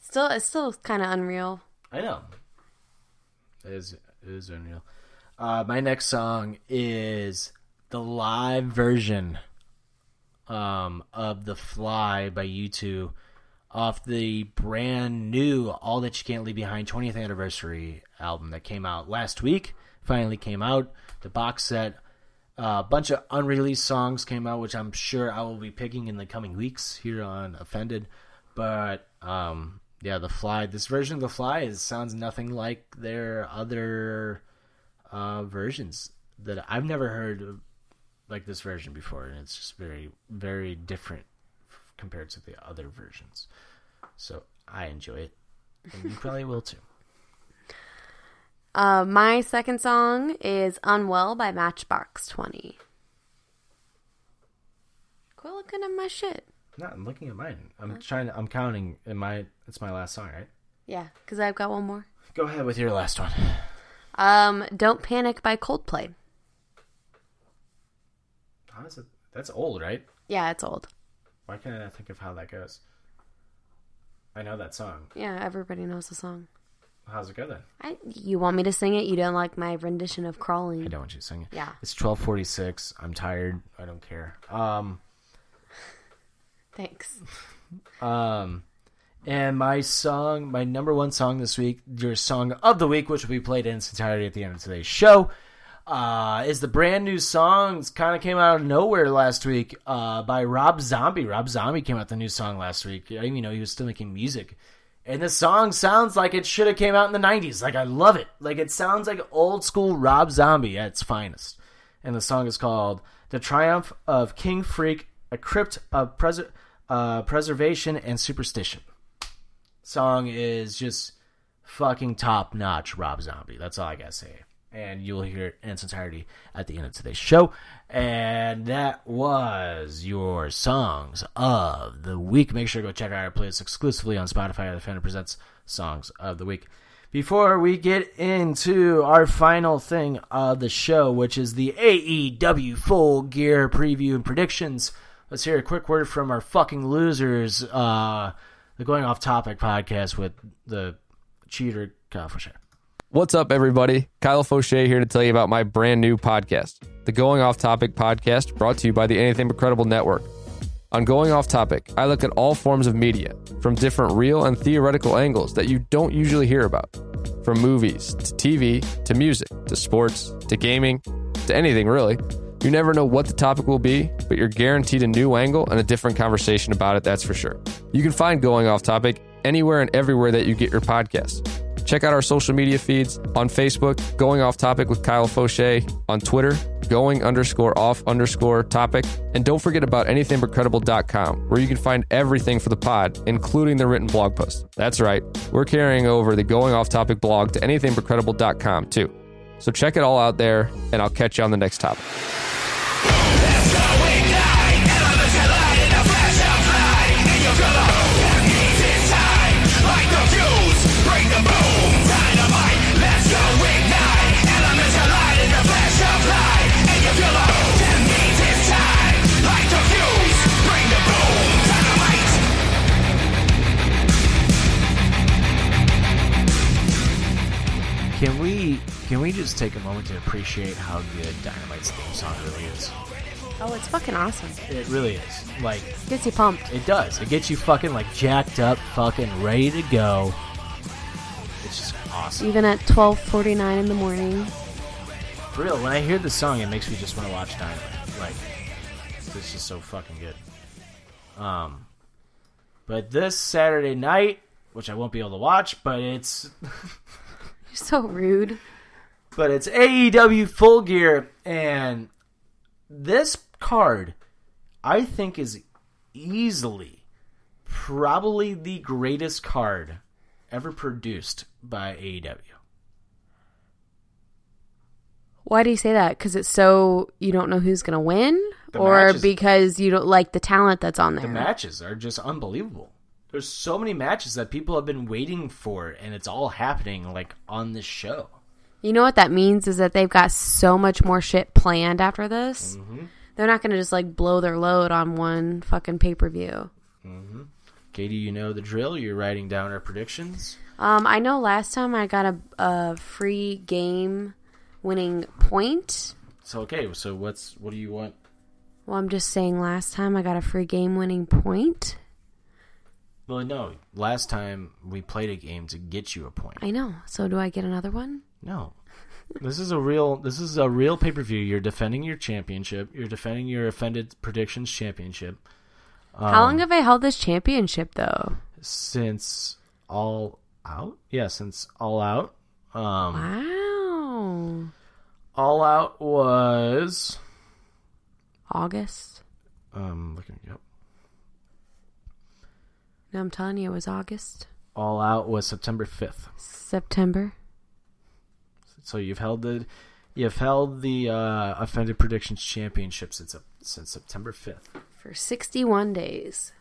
Still, it's still kind of unreal. I know. It is, it is unreal. Uh, my next song is the live version um, of The Fly by U two off the brand new All That You Can't Leave Behind twentieth Anniversary album that came out last week. Finally came out. The box set. A uh, bunch of unreleased songs came out, which I'm sure I will be picking in the coming weeks here on Offended. But, um, yeah, The Fly, this version of The Fly is, sounds nothing like their other uh, versions that I've never heard of, like this version before. And it's just very, very different compared to the other versions. So I enjoy it. And you probably will too. Uh, my second song is Unwell by Matchbox twenty. Quit looking at my shit. No, I'm looking at mine. I'm huh? trying to, I'm counting. In my, it's my last song, right? Yeah, because I've got one more. Go ahead with your last one. Um, Don't Panic by Coldplay. How is it? That's old, right? Yeah, it's old. Why can't I think of how that goes? I know that song. Yeah, everybody knows the song. How's it go then? I, you want me to sing it? You don't like my rendition of Crawling. I don't want you to sing it. Yeah. It's twelve forty-six. I'm tired. I don't care. Um, Thanks. Um, and my song, my number one song this week, your song of the week, which will be played in its entirety at the end of today's show, uh, is the brand new song. It's kind of came out of nowhere last week uh, by Rob Zombie. Rob Zombie came out with a new song last week. I didn't even know he was still making music. And this song sounds like it should have came out in the nineties. Like, I love it. Like, it sounds like old school Rob Zombie at its finest. And the song is called The Triumph of King Freak, A Crypt of Preser- uh, Preservation and Superstition. Song is just fucking top-notch Rob Zombie. That's all I gotta say. And you'll hear it in its entirety at the end of today's show. And that was your Songs of the Week. Make sure to go check out our playlist exclusively on Spotify. The Fender presents Songs of the Week. Before we get into our final thing of the show, which is the A E W Full Gear preview and predictions, let's hear a quick word from our fucking losers, uh, the Going Off Topic podcast with the cheater Kyle Fauché. What's up, everybody? Kyle Fauché here to tell you about my brand new podcast, the Going Off Topic podcast, brought to you by the Anything But Credible Network. On Going Off Topic, I look at all forms of media from different real and theoretical angles that you don't usually hear about. From movies to T V to music to sports to gaming to anything, really. You never know what the topic will be, but you're guaranteed a new angle and a different conversation about it, that's for sure. You can find Going Off Topic anywhere and everywhere that you get your podcasts. Check out our social media feeds on Facebook, Going Off Topic with Kyle Fauché, on Twitter, going underscore off underscore topic. And don't forget about anything but credible dot com, where you can find everything for the pod, including the written blog post. That's right. We're carrying over the Going Off Topic blog to anything but credible dot com too. So check it all out there, and I'll catch you on the next topic. Can we can we just take a moment to appreciate how good Dynamite's theme song really is? Oh, it's fucking awesome. It really is. Like, it gets you pumped. It does. It gets you fucking like jacked up, fucking ready to go. It's just awesome. Even at twelve forty-nine in the morning. For real, when I hear the song, it makes me just want to watch Dynamite. Like, it's just so fucking good. Um, but this Saturday night, which I won't be able to watch, but it's. So rude. But it's A E W Full Gear, and this card, I think, is easily probably the greatest card ever produced by A E W. Why do you say that? Because it's so you don't know who's going to win? The or matches, because you don't like the talent that's on there? The matches are just unbelievable. There's so many matches that people have been waiting for, and it's all happening like on this show. You know what that means is that they've got so much more shit planned after this. Mm-hmm. They're not going to just like blow their load on one fucking pay-per-view. Mm-hmm. Katie, you know the drill. You're writing down our predictions. Um, I know last time I got a, a free game winning point. So, okay. So what's, what do you want? Well, I'm just saying last time I got a free game winning point. Well, no. Last time we played a game to get you a point. I know. So do I get another one? No. This is a real this is a real pay-per-view. You're defending your championship. You're defending your Offended Predictions championship. Um, How long have I held this championship, though? Since All Out? Yeah, since All Out. Um, wow. All Out was... August. Um, looking up. No, I'm telling you, it was August. All Out was September fifth. September. So you've held the, you've held the uh, Offended Predictions Championship since uh, since September fifth. For sixty-one days.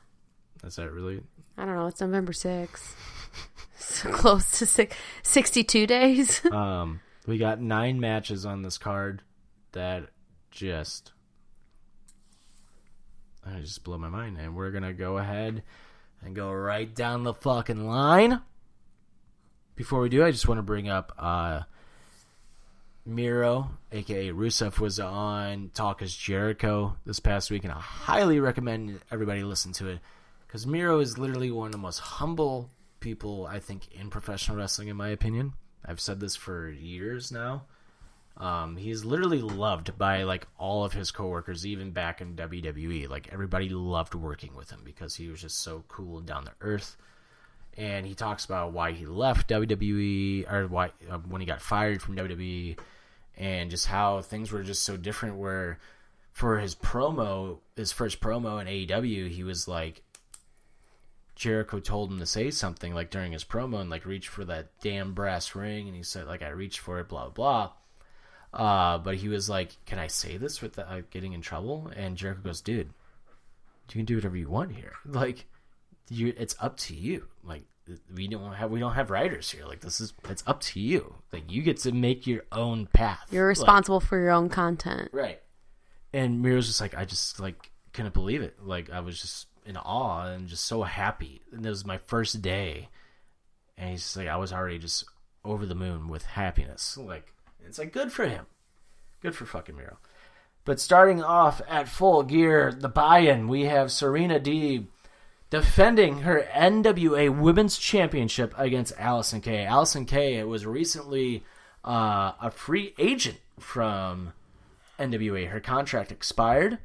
Is that really? I don't know. It's November sixth. So close to six, sixty-two days. um, we got nine matches on this card that just, I just blew my mind. And we're gonna go ahead and go right down the fucking line. Before we do, I just want to bring up. Uh, Miro, a k a. Rusev, was on Talk Is Jericho this past week, and I highly recommend everybody listen to it because Miro is literally one of the most humble people, I think, in professional wrestling, in my opinion. I've said this for years now. Um, he's literally loved by, like, all of his coworkers, even back in W W E. Like, everybody loved working with him because he was just so cool and down to earth. And he talks about why he left W W E, or why uh, when he got fired from W W E, and just how things were just so different where for his promo, his first promo in A E W, he was like, Jericho told him to say something like during his promo and like reach for that damn brass ring. And he said like, I reached for it, blah, blah, blah. Uh, but he was like, can I say this without getting in trouble? And Jericho goes, dude, you can do whatever you want here. Like, you, it's up to you. Like, we don't have we don't have writers here. Like, this is, it's up to you. Like, you get to make your own path. You're responsible like, for your own content, right? And Miro's just like, I just like couldn't believe it. Like, I was just in awe and just so happy. And it was my first day, and he's just like, I was already just over the moon with happiness. Like, it's like good for him, good for fucking Miro. But starting off at Full Gear, the buy-in, we have Serena Deeb defending her N W A Women's Championship against Allison Kay. Allison Kay was recently uh, a free agent from N W A. Her contract expired,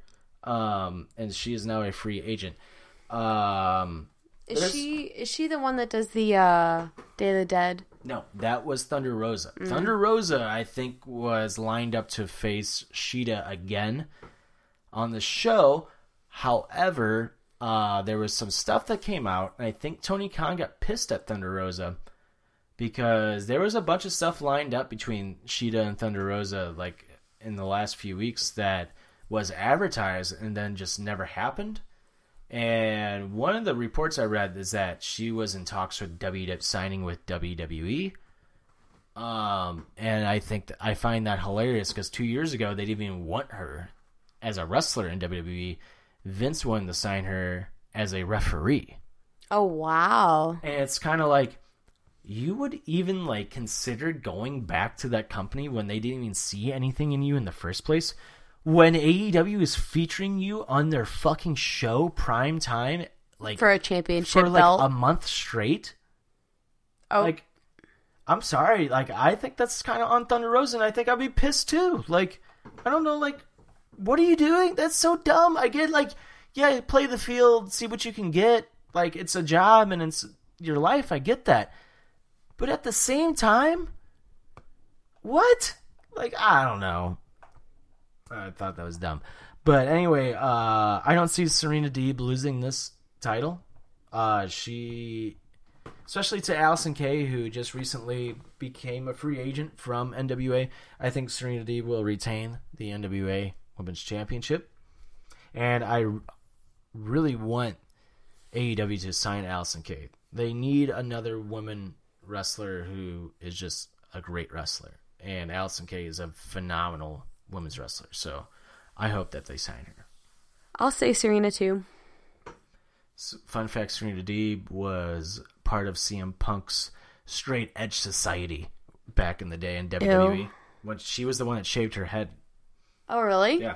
um, and she is now a free agent. Um, is she is she the one that does the uh, Day of the Dead? No, that was Thunder Rosa. Mm. Thunder Rosa, I think, was lined up to face Shida again on the show. However... Uh, there was some stuff that came out, and I think Tony Khan got pissed at Thunder Rosa because there was a bunch of stuff lined up between Shida and Thunder Rosa like in the last few weeks that was advertised and then just never happened. And one of the reports I read is that she was in talks with W W E, signing with W W E. Um, and I think that, I find that hilarious because two years ago they didn't even want her as a wrestler in W W E. Vince wanted to sign her as a referee. Oh, wow. And it's kind of like, you would even like consider going back to that company when they didn't even see anything in you in the first place? When A E W is featuring you on their fucking show prime time, like for a championship for like belt. A month straight? Oh. Like, I'm sorry. Like, I think that's kind of on Thunder Rosa, and I think I'd be pissed too. Like, I don't know, like, what are you doing? That's so dumb. I get like, yeah, play the field, see what you can get. Like, it's a job and it's your life. I get that. But at the same time, what? Like, I don't know. I thought that was dumb. But anyway, uh, I don't see Serena Deeb losing this title. Uh, she, especially to Allison Kay, who just recently became a free agent from N W A. I think Serena Deeb will retain the N W A Women's Championship. And I really want A E W to sign Allison Kay. They need another woman wrestler who is just a great wrestler. And Allison Kay is a phenomenal women's wrestler. So I hope that they sign her. I'll say Serena too. Fun fact, Serena Deeb was part of C M Punk's Straight Edge Society back in the day in W W E. Ew. When she was the one that shaved her head. Oh, really? Yeah.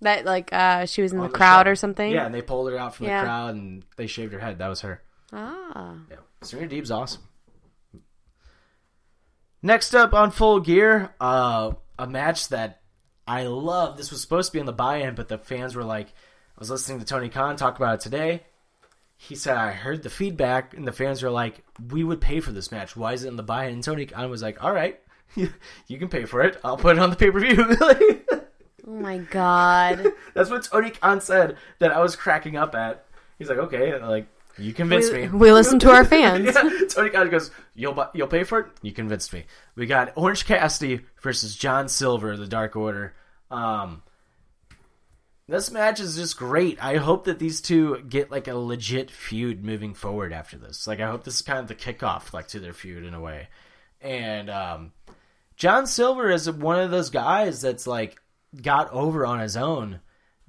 That, like, uh, she was in the, the crowd show. Or something? Yeah, and they pulled her out from yeah. the crowd and they shaved her head. That was her. Ah. Yeah. Serena Deeb's awesome. Next up on Full Gear, uh, a match that I love. This was supposed to be in the buy-in, but the fans were like, I was listening to Tony Khan talk about it today. He said, I heard the feedback, and the fans were like, we would pay for this match. Why is it in the buy-in? And Tony Khan was like, all right, you can pay for it. I'll put it on the pay-per-view. Oh, my God. That's what Tony Khan said that I was cracking up at. He's like, okay, like, you convinced we, me. We listen to our fans. Yeah. Tony Khan goes, you'll buy, you'll pay for it? You convinced me. We got Orange Cassidy versus John Silver, the Dark Order. Um, this match is just great. I hope that these two get like a legit feud moving forward after this. Like, I hope this is kind of the kickoff like to their feud in a way. And um, John Silver is one of those guys that's like got over on his own.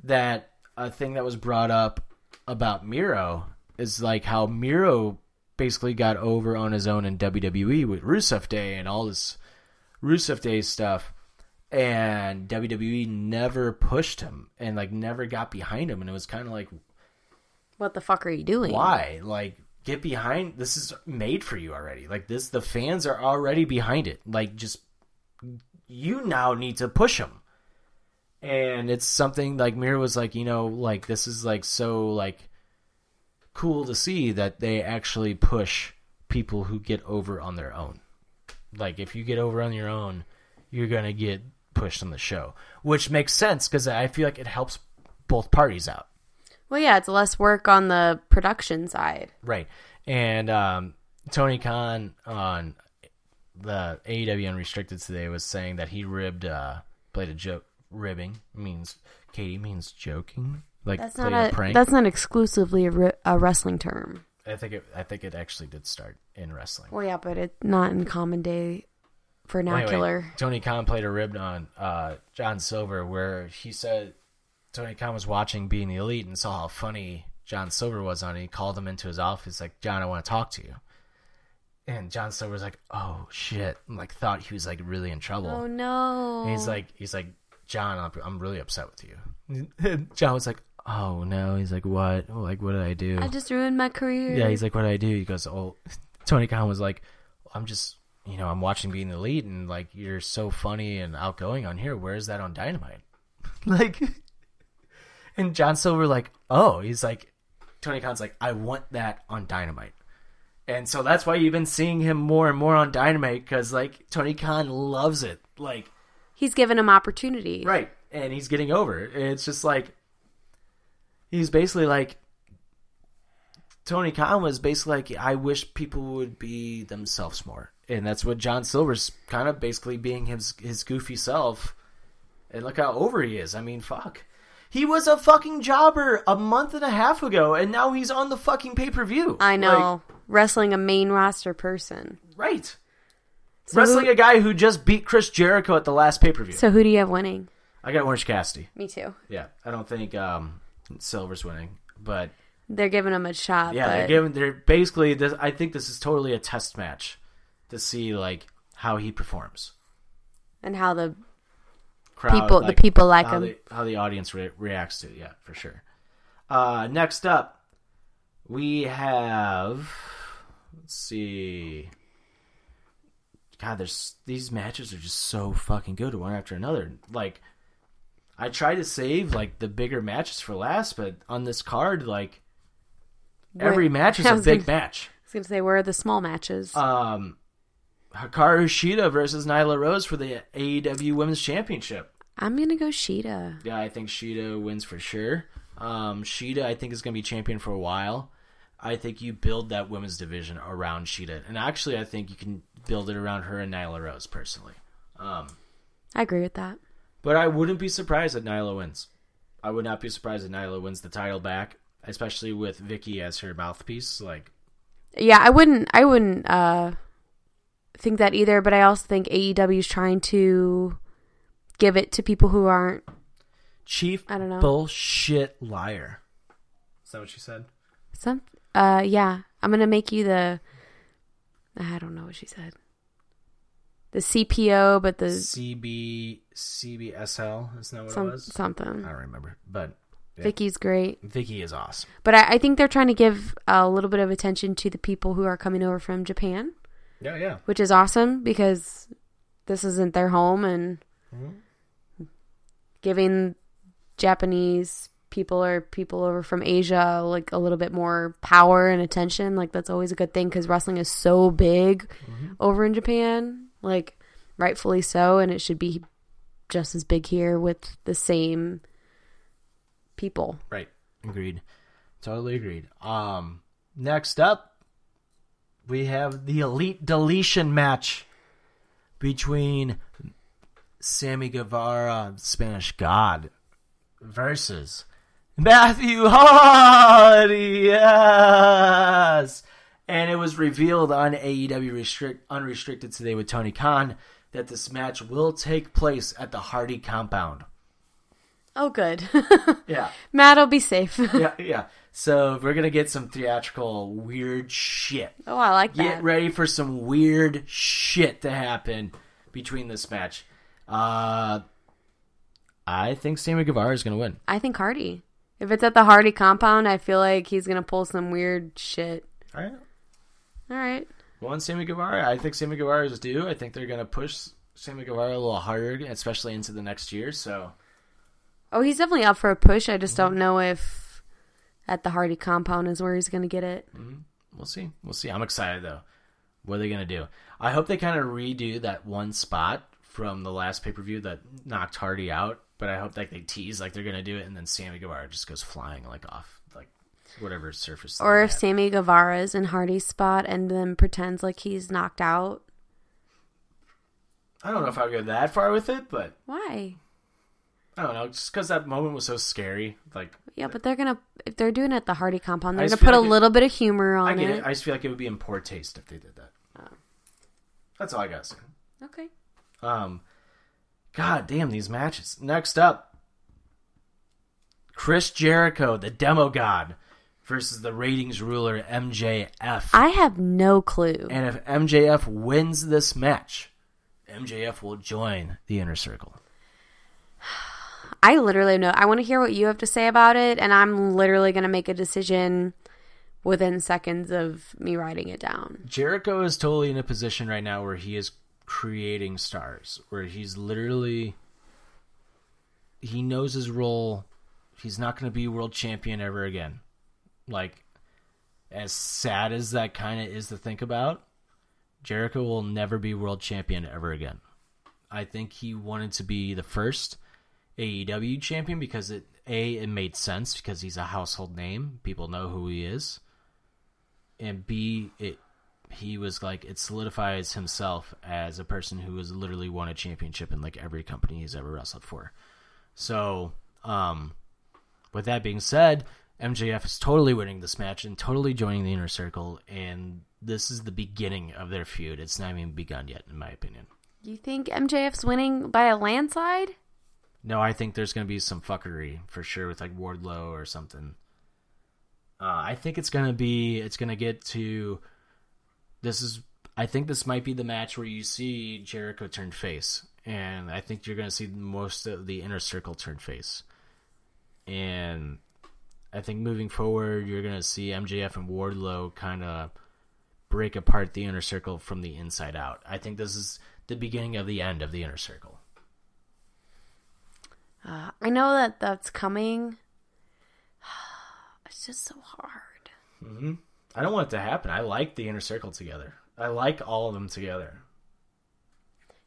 That a thing that was brought up about Miro is like how Miro basically got over on his own in W W E with Rusev Day and all this Rusev Day stuff, and W W E never pushed him and like never got behind him, and it was kind of like, what the fuck are you doing? Why? Like, get behind, this is made for you already. Like, this, the fans are already behind it. Like, just, you now need to push him. And it's something like Miro was like, you know, like, this is like so like cool to see that they actually push people who get over on their own. Like, if you get over on your own, you're going to get pushed on the show, which makes sense because I feel like it helps both parties out. Well, yeah, it's less work on the production side. Right. And um, Tony Khan on the A E W Unrestricted today was saying that he ribbed, uh, played a joke. Ribbing means, Katie means joking. Like, that's not a, a prank. That's not exclusively a, re- a wrestling term. I think it. I think it actually did start in wrestling. Well, yeah, but it's not in common day vernacular. Anyway, Tony Khan played a rib on uh, John Silver, where he said Tony Khan was watching Being the Elite and saw how funny John Silver was on it. He called him into his office, like, John, I want to talk to you. And John Silver was like, oh shit, and like thought he was like really in trouble. Oh no! And he's like, he's like, John, I'm really upset with you. And John was like, oh no. He's like, what? Oh, like, what did I do? I just ruined my career. Yeah, he's like, what did I do? He goes, oh. Tony Khan was like, I'm just, you know, I'm watching Being the Elite, and like, you're so funny and outgoing on here. Where is that on Dynamite? Like, and John Silver, like, oh, he's like, Tony Khan's like, I want that on Dynamite. And so that's why you've been seeing him more and more on Dynamite, because like, Tony Khan loves it. Like, he's given him opportunity. Right. And he's getting over it. It's just like, he's basically like, Tony Khan was basically like, I wish people would be themselves more. And that's what John Silver's kind of basically being, his, his goofy self. And look how over he is. I mean, fuck. He was a fucking jobber a month and a half ago, and now he's on the fucking pay-per-view. I know. Like, wrestling a main roster person. Right. So Wrestling who, a guy who just beat Chris Jericho at the last pay-per-view. So who do you have winning? I got Orange Cassidy. Me too. Yeah, I don't think um, Silver's winning, but they're giving him a shot. Yeah, but they're giving. They're basically. This, I think this is totally a test match to see like how he performs and how the crowd, people, like, the people like how him, the, how the audience re- reacts to it. Yeah, for sure. Uh, next up, we have. Let's see. God, there's, these matches are just so fucking good one after another. Like, I try to save like the bigger matches for last, but on this card, like, every Wait, match is a big gonna, match. I was gonna say, where are the small matches? Um, Hikaru Shida versus Nyla Rose for the A E W Women's Championship. I'm going to go Shida. Yeah, I think Shida wins for sure. Um, Shida, I think, is going to be champion for a while. I think you build that women's division around Shida. And actually, I think you can build it around her and Nyla Rose, personally. Um, I agree with that. But I wouldn't be surprised that Nyla wins. I would not be surprised that Nyla wins the title back, especially with Vicky as her mouthpiece. Like, yeah, I wouldn't I wouldn't uh, think that either, but I also think A E W is trying to give it to people who aren't. Chief I don't know. Bullshit liar. Is that what you said? Some, uh, yeah. I'm going to make you the, I don't know what she said. The C P O, but the... C B, C B S L, isn't that what some, it was? Something. I don't remember, but... Yeah. Vicky's great. Vicky is awesome. But I, I think they're trying to give a little bit of attention to the people who are coming over from Japan. Yeah, yeah. Which is awesome, because this isn't their home, and mm-hmm. giving Japanese people or people over from Asia like a little bit more power and attention, like that's always a good thing, because wrestling is so big mm-hmm. over in Japan. Like, rightfully so, and it should be just as big here with the same people. Right. Agreed. Totally agreed. Um, next up, we have the Elite Deletion match between Sammy Guevara, Spanish God, versus Matthew Hardy. Yes! And it was revealed on A E W Restrict, Unrestricted today with Tony Khan that this match will take place at the Hardy compound. Oh, good. Yeah. Matt will be safe. yeah, yeah. So we're going to get some theatrical weird shit. Oh, I like that. Get ready for some weird shit to happen between this match. Uh, I think Sammy Guevara is going to win. I think Hardy. If it's at the Hardy compound, I feel like he's going to pull some weird shit. All right. All right. Well, and Sammy Guevara, I think Sammy Guevara is due. I think they're going to push Sammy Guevara a little harder, especially into the next year. So, oh, he's definitely up for a push. I just mm-hmm. don't know if at the Hardy compound is where he's going to get it. Mm-hmm. We'll see. We'll see. I'm excited, though. What are they going to do? I hope they kind of redo that one spot from the last pay-per-view that knocked Hardy out, but I hope like they tease like they're going to do it, and then Sammy Guevara just goes flying like off like whatever surface. Or if had. Sammy Guevara is in Hardy's spot and then pretends like he's knocked out. I don't know if I'd go that far with it, but... Why? I don't know. Just because that moment was so scary. Like, yeah, but they're going to... If they're doing it at the Hardy compound, they're going to put like a it, little bit of humor on I get it. it. I just feel like it would be in poor taste if they did that. Oh. That's all I got to say. Okay. Um, God damn, these matches. Next up, Chris Jericho, the Demo God, versus the ratings ruler, M J F. I have no clue. And if M J F wins this match, M J F will join the Inner Circle. I literally know. I want to hear what you have to say about it, and I'm literally going to make a decision within seconds of me writing it down. Jericho is totally in a position right now where he is creating stars, where he's literally... He knows his role. He's not going to be world champion ever again. Like, as sad as that kind of is to think about, Jericho will never be world champion ever again. I think he wanted to be the first A E W champion because, it A, it made sense because he's a household name. People know who he is. And B, it he was like, it solidifies himself as a person who has literally won a championship in like every company he's ever wrestled for. So, um, with that being said, M J F is totally winning this match and totally joining the Inner Circle, and this is the beginning of their feud. It's not even begun yet, in my opinion. You think M J F's winning by a landslide? No, I think there's going to be some fuckery for sure with like Wardlow or something. Uh, I think it's going to be, it's going to get to, this is, I think this might be the match where you see Jericho turn face, and I think you're going to see most of the Inner Circle turn face. And I think moving forward, you're going to see M J F and Wardlow kind of break apart the Inner Circle from the inside out. I think this is the beginning of the end of the Inner Circle. Uh, I know that that's coming. It's just so hard. Mm-hmm. I don't want it to happen. I like the Inner Circle together. I like all of them together.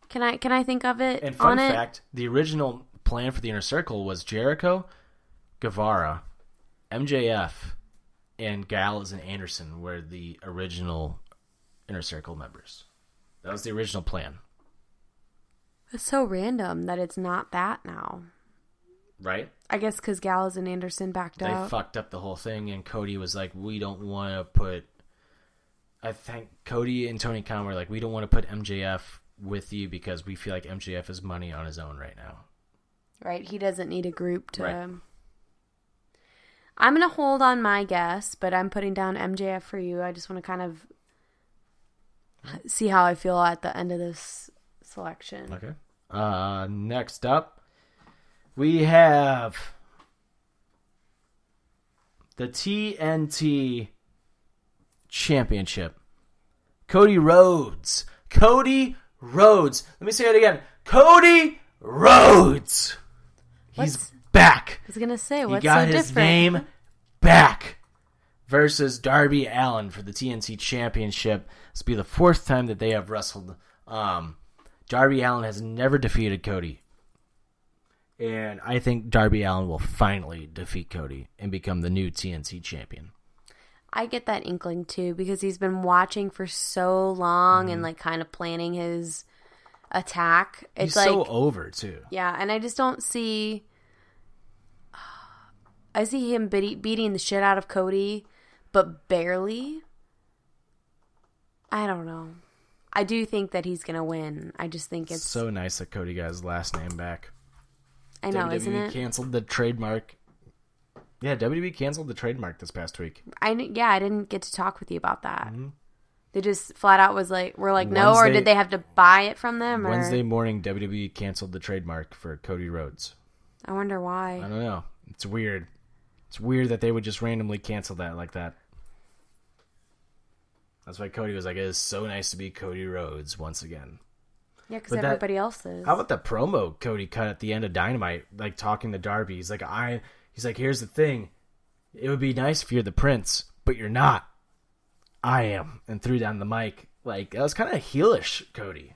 Can I can I think of it? And fun on fact, it? The original plan for the Inner Circle was Jericho, Guevara, M J F, and Gallows and Anderson were the original Inner Circle members. That was the original plan. It's so random that it's not that now. Right? I guess because Gallows and Anderson backed they up. They fucked up the whole thing, and Cody was like, we don't want to put... I think Cody and Tony Khan were like, we don't want to put M J F with you because we feel like M J F is money on his own right now. Right, he doesn't need a group to... Right. I'm going to hold on my guess, but I'm putting down M J F for you. I just want to kind of see how I feel at the end of this selection. Okay. Uh, next up, we have the T N T Championship. Cody Rhodes. Cody Rhodes. Let me say it again. Cody Rhodes. He's What's... back. I was going to say, what's so different? He got his name back versus Darby Allin for the T N T Championship. This will be the fourth time that they have wrestled. Um, Darby Allin has never defeated Cody. And I think Darby Allin will finally defeat Cody and become the new T N T champion. I get that inkling, too, because he's been watching for so long mm-hmm. and, like, kind of planning his attack. It's he's like, so over, too. Yeah, and I just don't see... I see him beating the shit out of Cody, but barely. I don't know. I do think that he's going to win. I just think it's... So nice that Cody got his last name back. I know, W W E isn't it? W W E canceled the trademark. Yeah, W W E canceled the trademark this past week. I Yeah, I didn't get to talk with you about that. Mm-hmm. They just flat out was like, we're like, Wednesday, no, or did they have to buy it from them? Or? Wednesday morning, W W E canceled the trademark for Cody Rhodes. I wonder why. I don't know. It's weird. It's weird that they would just randomly cancel that like that. That's why Cody was like, it is so nice to be Cody Rhodes once again. Yeah, because everybody that, else is. How about the promo Cody cut at the end of Dynamite, like talking to Darby? He's like, I. He's like, here's the thing. It would be nice if you're the prince, but you're not. I am. And threw down the mic. Like, that was kind of heelish, Cody.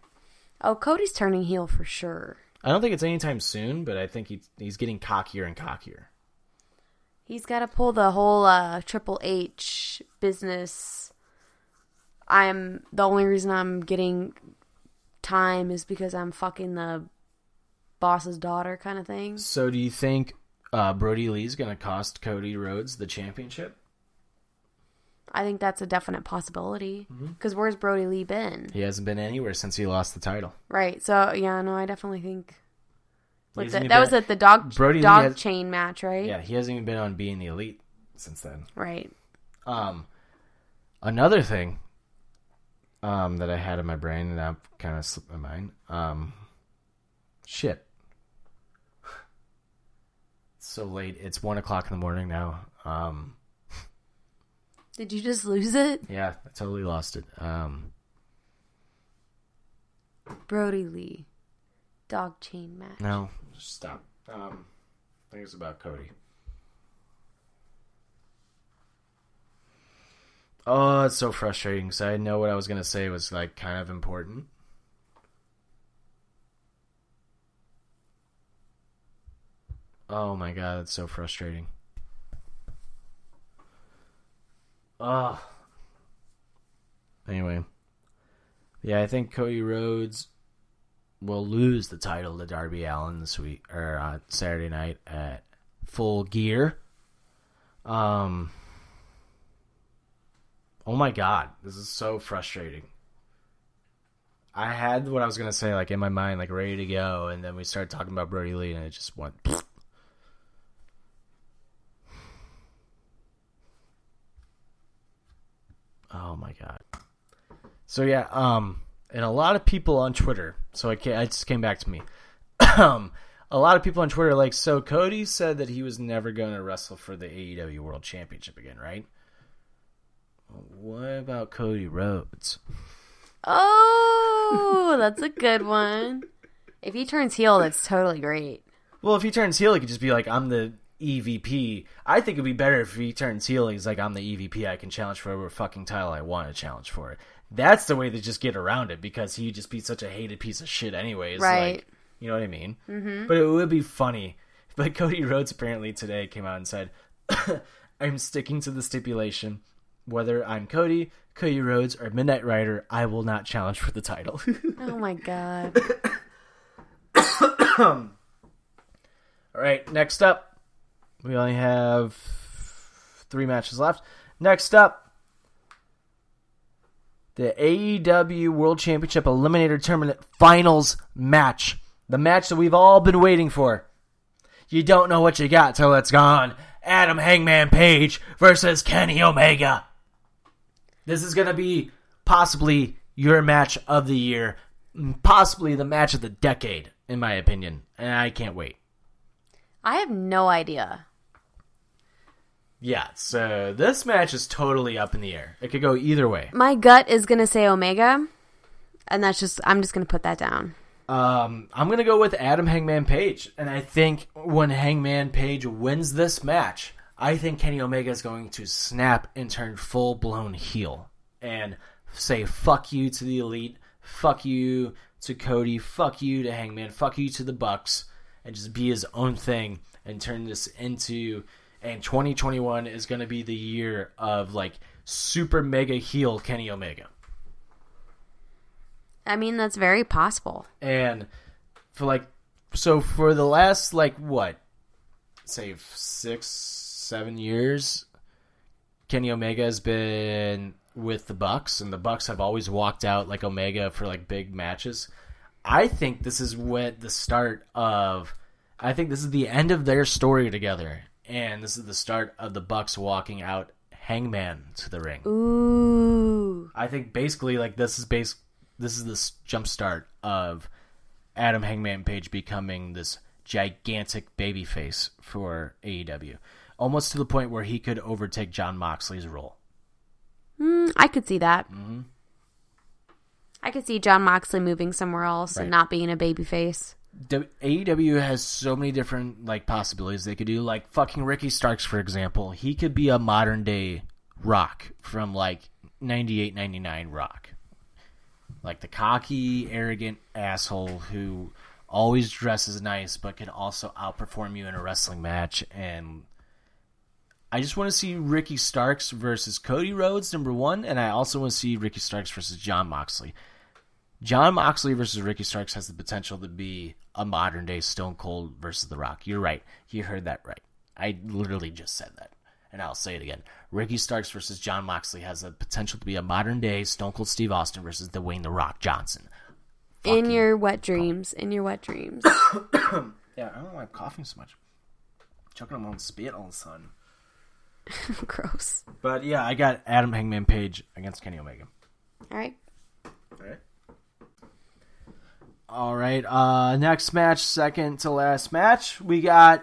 Oh, Cody's turning heel for sure. I don't think it's anytime soon, but I think he, he's getting cockier and cockier. He's got to pull the whole uh, Triple H business. I'm the only reason I'm getting time is because I'm fucking the boss's daughter kind of thing. So do you think uh, Brody Lee's going to cost Cody Rhodes the championship? I think that's a definite possibility. Because mm-hmm. where's Brody Lee been? He hasn't been anywhere since he lost the title. Right. So, yeah, no, I definitely think... Like the, that been, was at the dog Brody dog has, chain match, right? Yeah, he hasn't even been on Being the Elite since then. Right. Um, another thing um, that I had in my brain that kind of slipped my mind. Um, shit. It's so late. It's one o'clock in the morning now. Um, Did you just lose it? Yeah, I totally lost it. Um, Brody Lee. Dog chain match. No, just stop. Um, I think it's about Cody. Oh, it's so frustrating because I know what I was going to say was like kind of important. Oh my god, it's so frustrating. Oh. Anyway. Yeah, I think Cody Rhodes... will lose the title to Darby Allin this week or uh, Saturday night at Full Gear. Um. Oh my god, this is so frustrating. I had what I was gonna say like in my mind, like ready to go, and then we started talking about Brody Lee, and it just went. Oh my god. So yeah, um. And a lot of people on Twitter, so I can't, I just came back to me. um, a lot of people on Twitter are like, so Cody said that he was never going to wrestle for the A E W World Championship again, right? What about Cody Rhodes? Oh, that's a good one. If he turns heel, that's totally great. Well, if he turns heel, he could just be like, I'm the E V P. I think it'd be better if he turns heel. He's like, I'm the E V P. I can challenge for whatever fucking title I want to challenge for it. That's the way to just get around it, because he'd just be such a hated piece of shit anyways. Right. Like, you know what I mean? Mm-hmm. But it would be funny. But Cody Rhodes apparently today came out and said, I'm sticking to the stipulation. Whether I'm Cody, Cody Rhodes, or Midnight Rider, I will not challenge for the title. Oh, my God. All right, next up. We only have three matches left. Next up, the A E W World Championship Eliminator Tournament Finals match. The match that we've all been waiting for. You don't know what you got till it's gone. Adam Hangman Page versus Kenny Omega. This is going to be possibly your match of the year. Possibly the match of the decade, in my opinion. And I can't wait. I have no idea. Yeah, so this match is totally up in the air. It could go either way. My gut is going to say Omega. And that's just, I'm just going to put that down. Um, I'm going to go with Adam Hangman Page. And I think when Hangman Page wins this match, I think Kenny Omega is going to snap and turn full-blown heel. And say, fuck you to the Elite. Fuck you to Cody. Fuck you to Hangman. Fuck you to the Bucks. And just be his own thing and turn this into... And twenty twenty-one is going to be the year of, like, super mega heel Kenny Omega. I mean, that's very possible. And for, like, so for the last, like, what, say six, seven years, Kenny Omega has been with the Bucks, and the Bucks have always walked out, like, Omega for, like, big matches. I think this is what the start of, I think this is the end of their story together. And this is the start of the Bucks walking out Hangman to the ring. Ooh. I think basically, like, this is base. This is the jump start of Adam Hangman Page becoming this gigantic babyface for A E W, almost to the point where he could overtake John Moxley's role. Mm, I could see that. Mm-hmm. I could see John Moxley moving somewhere else right. and not being a babyface. A E W has so many different, like, possibilities they could do. Like, fucking Ricky Starks, for example. He could be a modern-day Rock from, like, ninety-eight ninety-nine Rock. Like, the cocky, arrogant asshole who always dresses nice but can also outperform you in a wrestling match. And I just want to see Ricky Starks versus Cody Rhodes, number one. And I also want to see Ricky Starks versus Jon Moxley. John Moxley versus Ricky Starks has the potential to be a modern-day Stone Cold versus The Rock. You're right. You heard that right. I literally just said that, and I'll say it again. Ricky Starks versus John Moxley has the potential to be a modern-day Stone Cold Steve Austin versus Dwayne The Rock Johnson. Fucking in your wet dreams. Cough. In your wet dreams. Yeah, I don't know why I'm coughing so much. Chucking them on spit all of a sudden. Gross. But, yeah, I got Adam Hangman Page against Kenny Omega. All right. All right. All right, uh, next match, second to last match, we got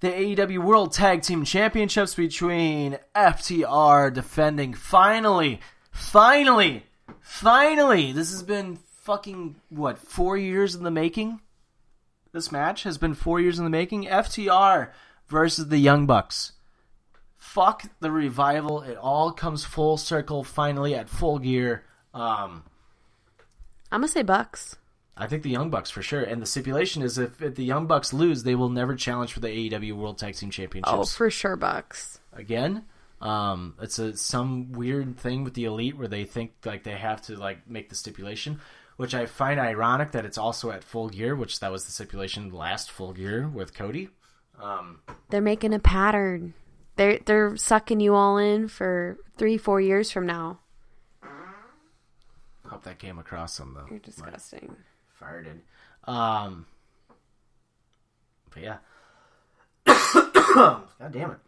the A E W World Tag Team Championships between F T R defending. Finally, finally, finally, this has been fucking, what, four years in the making? This match has been four years in the making. F T R versus the Young Bucks. Fuck the Revival. It all comes full circle, finally, at Full Gear. Um, I'm going to say Bucks. I think the Young Bucks for sure. And the stipulation is if, if the Young Bucks lose, they will never challenge for the A E W World Tag Team Championships. Oh, for sure, Bucks. Again, um, it's a, some weird thing with the Elite where they think like they have to like make the stipulation, which I find ironic that it's also at Full Gear, which that was the stipulation last Full Gear with Cody. Um, they're making a pattern. They're, they're sucking you all in for three, four years from now. Hope that came across them, though. You're disgusting. Right. Farted. Um, but yeah. God damn it.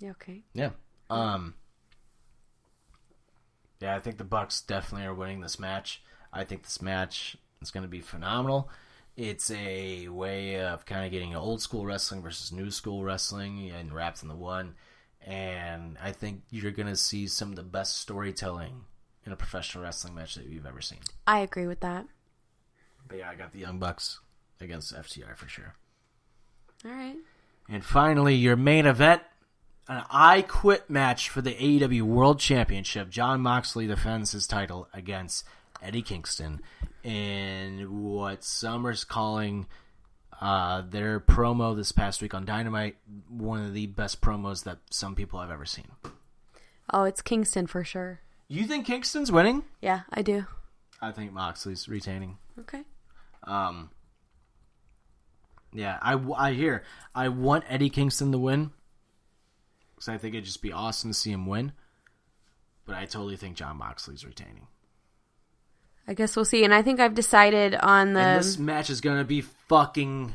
You okay? Yeah. Um, yeah, I think the Bucks definitely are winning this match. I think this match is going to be phenomenal. It's a way of kind of getting old school wrestling versus new school wrestling and wrapped in the one. And I think you're going to see some of the best storytelling in a professional wrestling match that you've ever seen. I agree with that. But yeah, I got the Young Bucks against F T R for sure. All right. And finally, your main event, an I Quit match for the A E W World Championship. Jon Moxley defends his title against Eddie Kingston in what Summer's calling uh, their promo this past week on Dynamite, one of the best promos that some people have ever seen. Oh, it's Kingston for sure. You think Kingston's winning? Yeah, I do. I think Moxley's retaining. Okay. Um. Yeah, I, I hear. I want Eddie Kingston to win because I think it'd just be awesome to see him win. But I totally think Jon Moxley's retaining. I guess we'll see. And I think I've decided on the... And this match is going to be fucking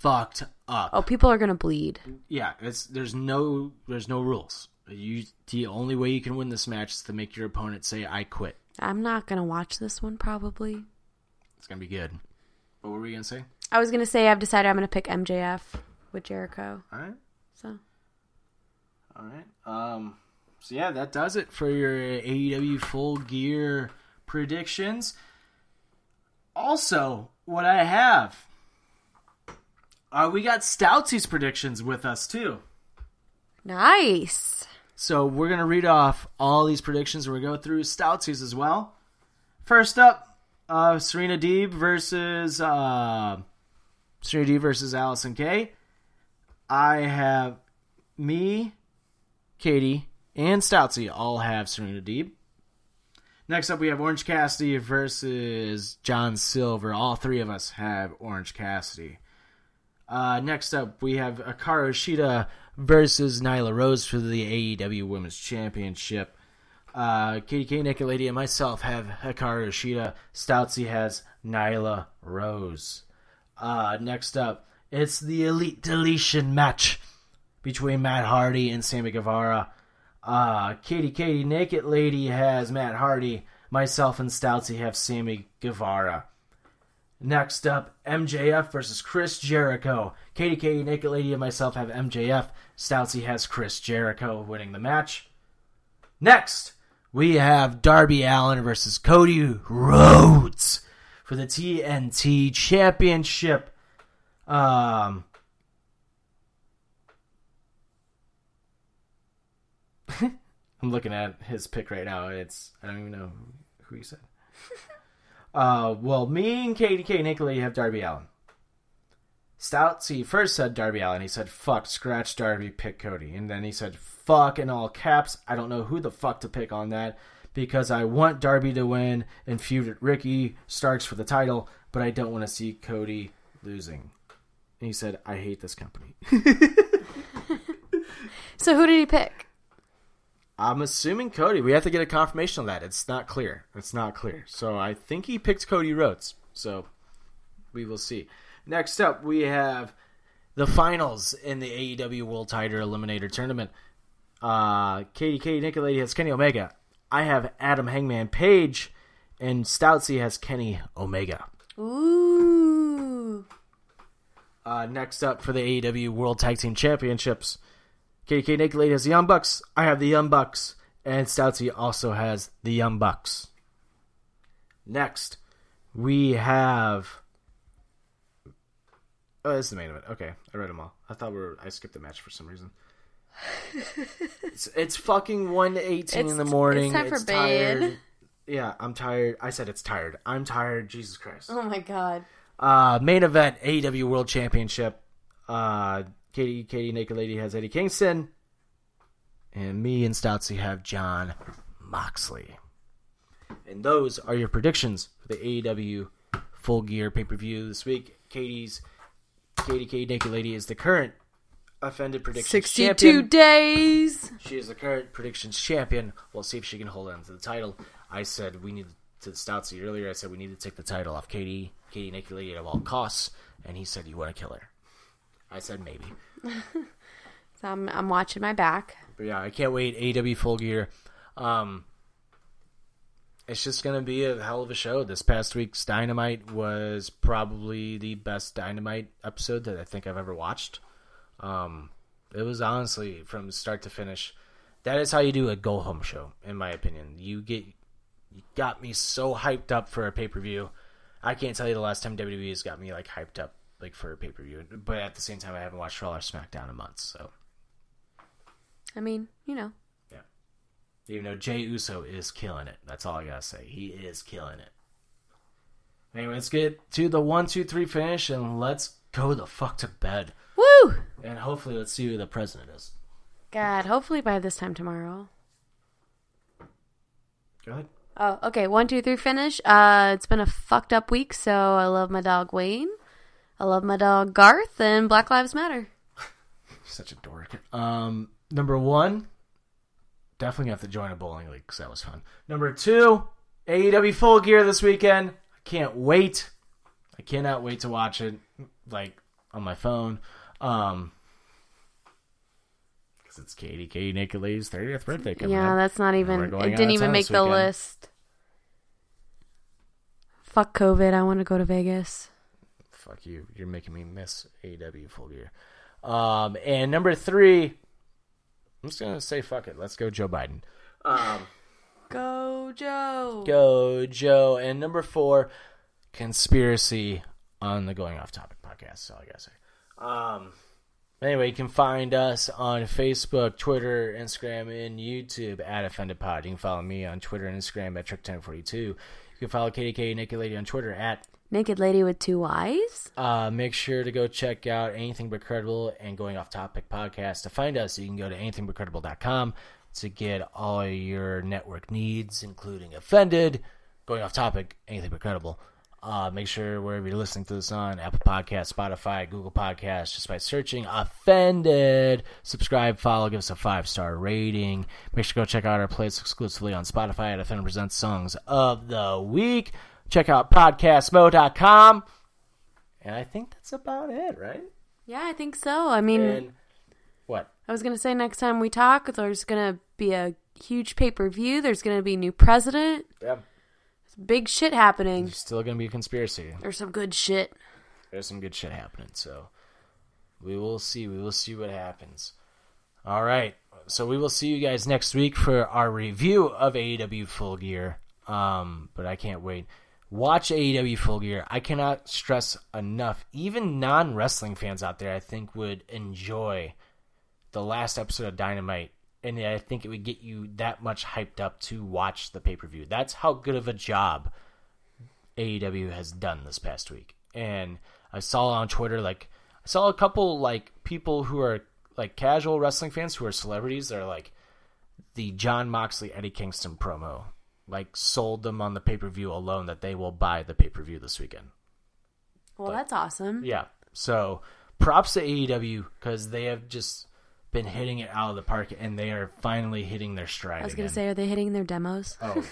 fucked up. Oh, people are going to bleed. Yeah, it's, there's no there's no rules. You, the only way you can win this match is to make your opponent say, I quit. I'm not going to watch this one, probably. It's going to be good. What were we going to say? I was going to say I've decided I'm going to pick M J F with Jericho. All right. So. All right. Um, so, yeah, that does it for your A E W Full Gear predictions. Also, what I have, uh, we got Stoutsy's predictions with us, too. Nice. So we're going to read off all these predictions. We're going to go through Stoutsy's as well. First up, uh, Serena Deeb versus uh, Serena Deeb versus Allison Kay. I have me, Katie, and Stoutsy all have Serena Deeb. Next up, we have Orange Cassidy versus John Silver. All three of us have Orange Cassidy. Uh, next up, we have Hikaru Shida versus Nyla Rose for the A E W Women's Championship. Uh, K D K, Nicolady, and myself have Hikaru Shida. Stoutsy has Nyla Rose. Uh, next up, it's the Elite Deletion match between Matt Hardy and Sammy Guevara. Uh, K D K, Nicolady has Matt Hardy. Myself and Stoutsy have Sammy Guevara. Next up, M J F versus Chris Jericho. K D K, Naked Lady, and myself have M J F. Stoutsy has Chris Jericho winning the match. Next, we have Darby Allin versus Cody Rhodes for the T N T Championship. Um, I'm looking at his pick right now. It's I don't even know who he said. Uh, well, me and K D K and Nicolay have Darby Allin. Stoutsy first said Darby Allin. He said, fuck, scratch Darby, pick Cody. And then he said, fuck, in all caps. I don't know who the fuck to pick on that because I want Darby to win and feud at Ricky Starks for the title, but I don't want to see Cody losing. And he said, I hate this company. So who did he pick? I'm assuming Cody. We have to get a confirmation on that. It's not clear. It's not clear. So I think he picked Cody Rhodes. So we will see. Next up, we have the finals in the A E W World Title Eliminator Tournament. Uh, K D K Nicolay has Kenny Omega. I have Adam Hangman Page. And Stoutsy has Kenny Omega. Ooh. Uh, next up for the A E W World Tag Team Championships. K D K Nicolay has the Young Bucks. I have the Young Bucks. And Stoutsy also has the Young Bucks. Next, we have... Oh, this is the main event. Okay, I read them all. I thought we were... I skipped the match for some reason. it's, it's fucking one eighteen in the morning. It's time for it's bed. Tired. Yeah, I'm tired. I said it's tired. I'm tired. Jesus Christ. Oh, my God. Uh, main event, A E W World Championship. Uh... Katie, Katie, Naked Lady has Eddie Kingston. And me and Stoutsy have Jon Moxley. And those are your predictions for the A E W Full Gear pay-per-view this week. Katie's, Katie, Katie, Naked Lady is the current Offended Predictions sixty-two champion. sixty-two days! She is the current Predictions champion. We'll see if she can hold on to the title. I said we need to Stoutsy earlier. I said we need to take the title off Katie, Katie, Naked Lady at all costs. And he said you want to kill her. I said maybe. So I'm I'm watching my back. But yeah, I can't wait. A E W Full Gear. Um, it's just going to be a hell of a show. This past week's Dynamite was probably the best Dynamite episode that I think I've ever watched. Um, it was honestly from start to finish. That is how you do a go home show, in my opinion. You get you got me so hyped up for a pay per view. I can't tell you the last time W W E has got me like hyped up like for a pay-per-view. But at the same time, I haven't watched Raw or SmackDown in months, so. I mean, you know. Yeah. Even though Jey Uso is killing it. That's all I gotta say. He is killing it. Anyway, let's get to the one, two, three finish, and let's go the fuck to bed. Woo! And hopefully let's see who the president is. God, hopefully by this time tomorrow. Go ahead. Oh, okay. One, two, three, finish. Uh, it's been a fucked up week, so I love my dog Wayne. I love my dog Garth, and Black Lives Matter. Such a dork. Um, number one, definitely have to join a bowling league because that was fun. Number two, A E W Full Gear this weekend. I can't wait. I cannot wait to watch it, like, on my phone. Um... It's Katie, Katie Naked Lady's thirtieth birthday coming Yeah, up. That's not even... It didn't even make the list. Fuck COVID. I want to go to Vegas. Fuck you. You're making me miss A E W Full Gear. Um, and number three, I'm just going to say fuck it. Let's go Joe Biden. Um, go Joe. Go Joe. And number four, conspiracy on the Going Off Topic podcast. That's all I got to say. Um... Anyway, you can find us on Facebook, Twitter, Instagram, and YouTube at Offended Pod. You can follow me on Twitter and Instagram at Trick ten forty-two. You can follow K D K Naked Lady on Twitter at Naked Lady with two Y's. Uh, make sure to go check out Anything But Credible and Going Off Topic podcast. To find us, you can go to anything but credible dot com to get all your network needs, including Offended, Going Off Topic, Anything But Credible. Uh, make sure wherever you're listening to this on, Apple Podcasts, Spotify, Google Podcasts, just by searching Offended, subscribe, follow, give us a five-star rating. Make sure to go check out our plays exclusively on Spotify at Offended Presents Songs of the Week. Check out podcast mo dot com. And I think that's about it, right? Yeah, I think so. I mean, and what? I was going to say next time we talk, there's going to be a huge pay-per-view. There's going to be a new president. Yeah. Big shit happening. There's still going to be a conspiracy. There's some good shit. There's some good shit happening, so we will see. We will see what happens. All right, so we will see you guys next week for our review of A E W Full Gear, um, but I can't wait. Watch A E W Full Gear. I cannot stress enough. Even non-wrestling fans out there, I think, would enjoy the last episode of Dynamite. And I think it would get you that much hyped up to watch the pay-per-view. That's how good of a job A E W has done this past week. And I saw on Twitter, like, I saw a couple, like, people who are, like, casual wrestling fans who are celebrities that are, like, the John Moxley, Eddie Kingston promo, like, sold them on the pay-per-view alone that they will buy the pay-per-view this weekend. Well, but, that's awesome. Yeah. So props to A E W because they have just been hitting it out of the park, and they are finally hitting their stride. I was going to say, are they hitting their demos? Oh,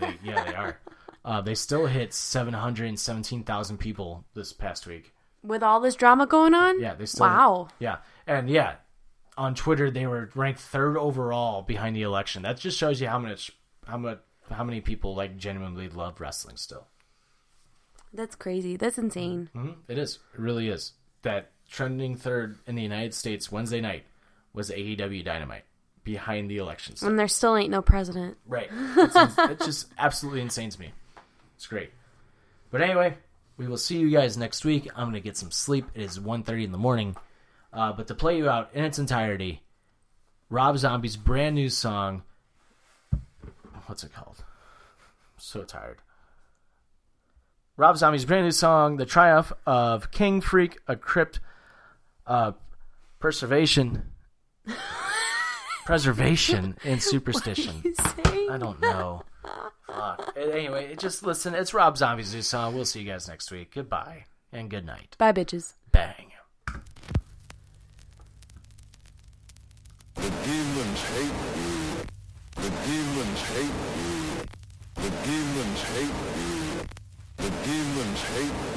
they, yeah, they are. Uh, they still hit seven hundred seventeen thousand people this past week. With all this drama going on? Yeah, they still. Wow. Yeah, and yeah, on Twitter they were ranked third overall behind the election. That just shows you how much, how much, how many people like genuinely love wrestling still. That's crazy. That's insane. Mm-hmm. It is. It really is. That trending third in the United States Wednesday night was A E W Dynamite behind the election stuff. And there still ain't no president. Right. It's, it's just absolutely insane to me. It's great. But anyway, we will see you guys next week. I'm going to get some sleep. It is one thirty in the morning. Uh, but to play you out in its entirety, Rob Zombie's brand new song. What's it called? I'm so tired. Rob Zombie's brand new song, The Triumph of King Freak, A Crypt, uh, Preservation. Preservation and Superstition. I don't know. Fuck. Anyway, just listen. It's Rob Zombie's new song. We'll see you guys next week. Goodbye and good night. Bye, bitches. Bang. The demons hate you. The demons hate you. The demons hate you. The demons hate you.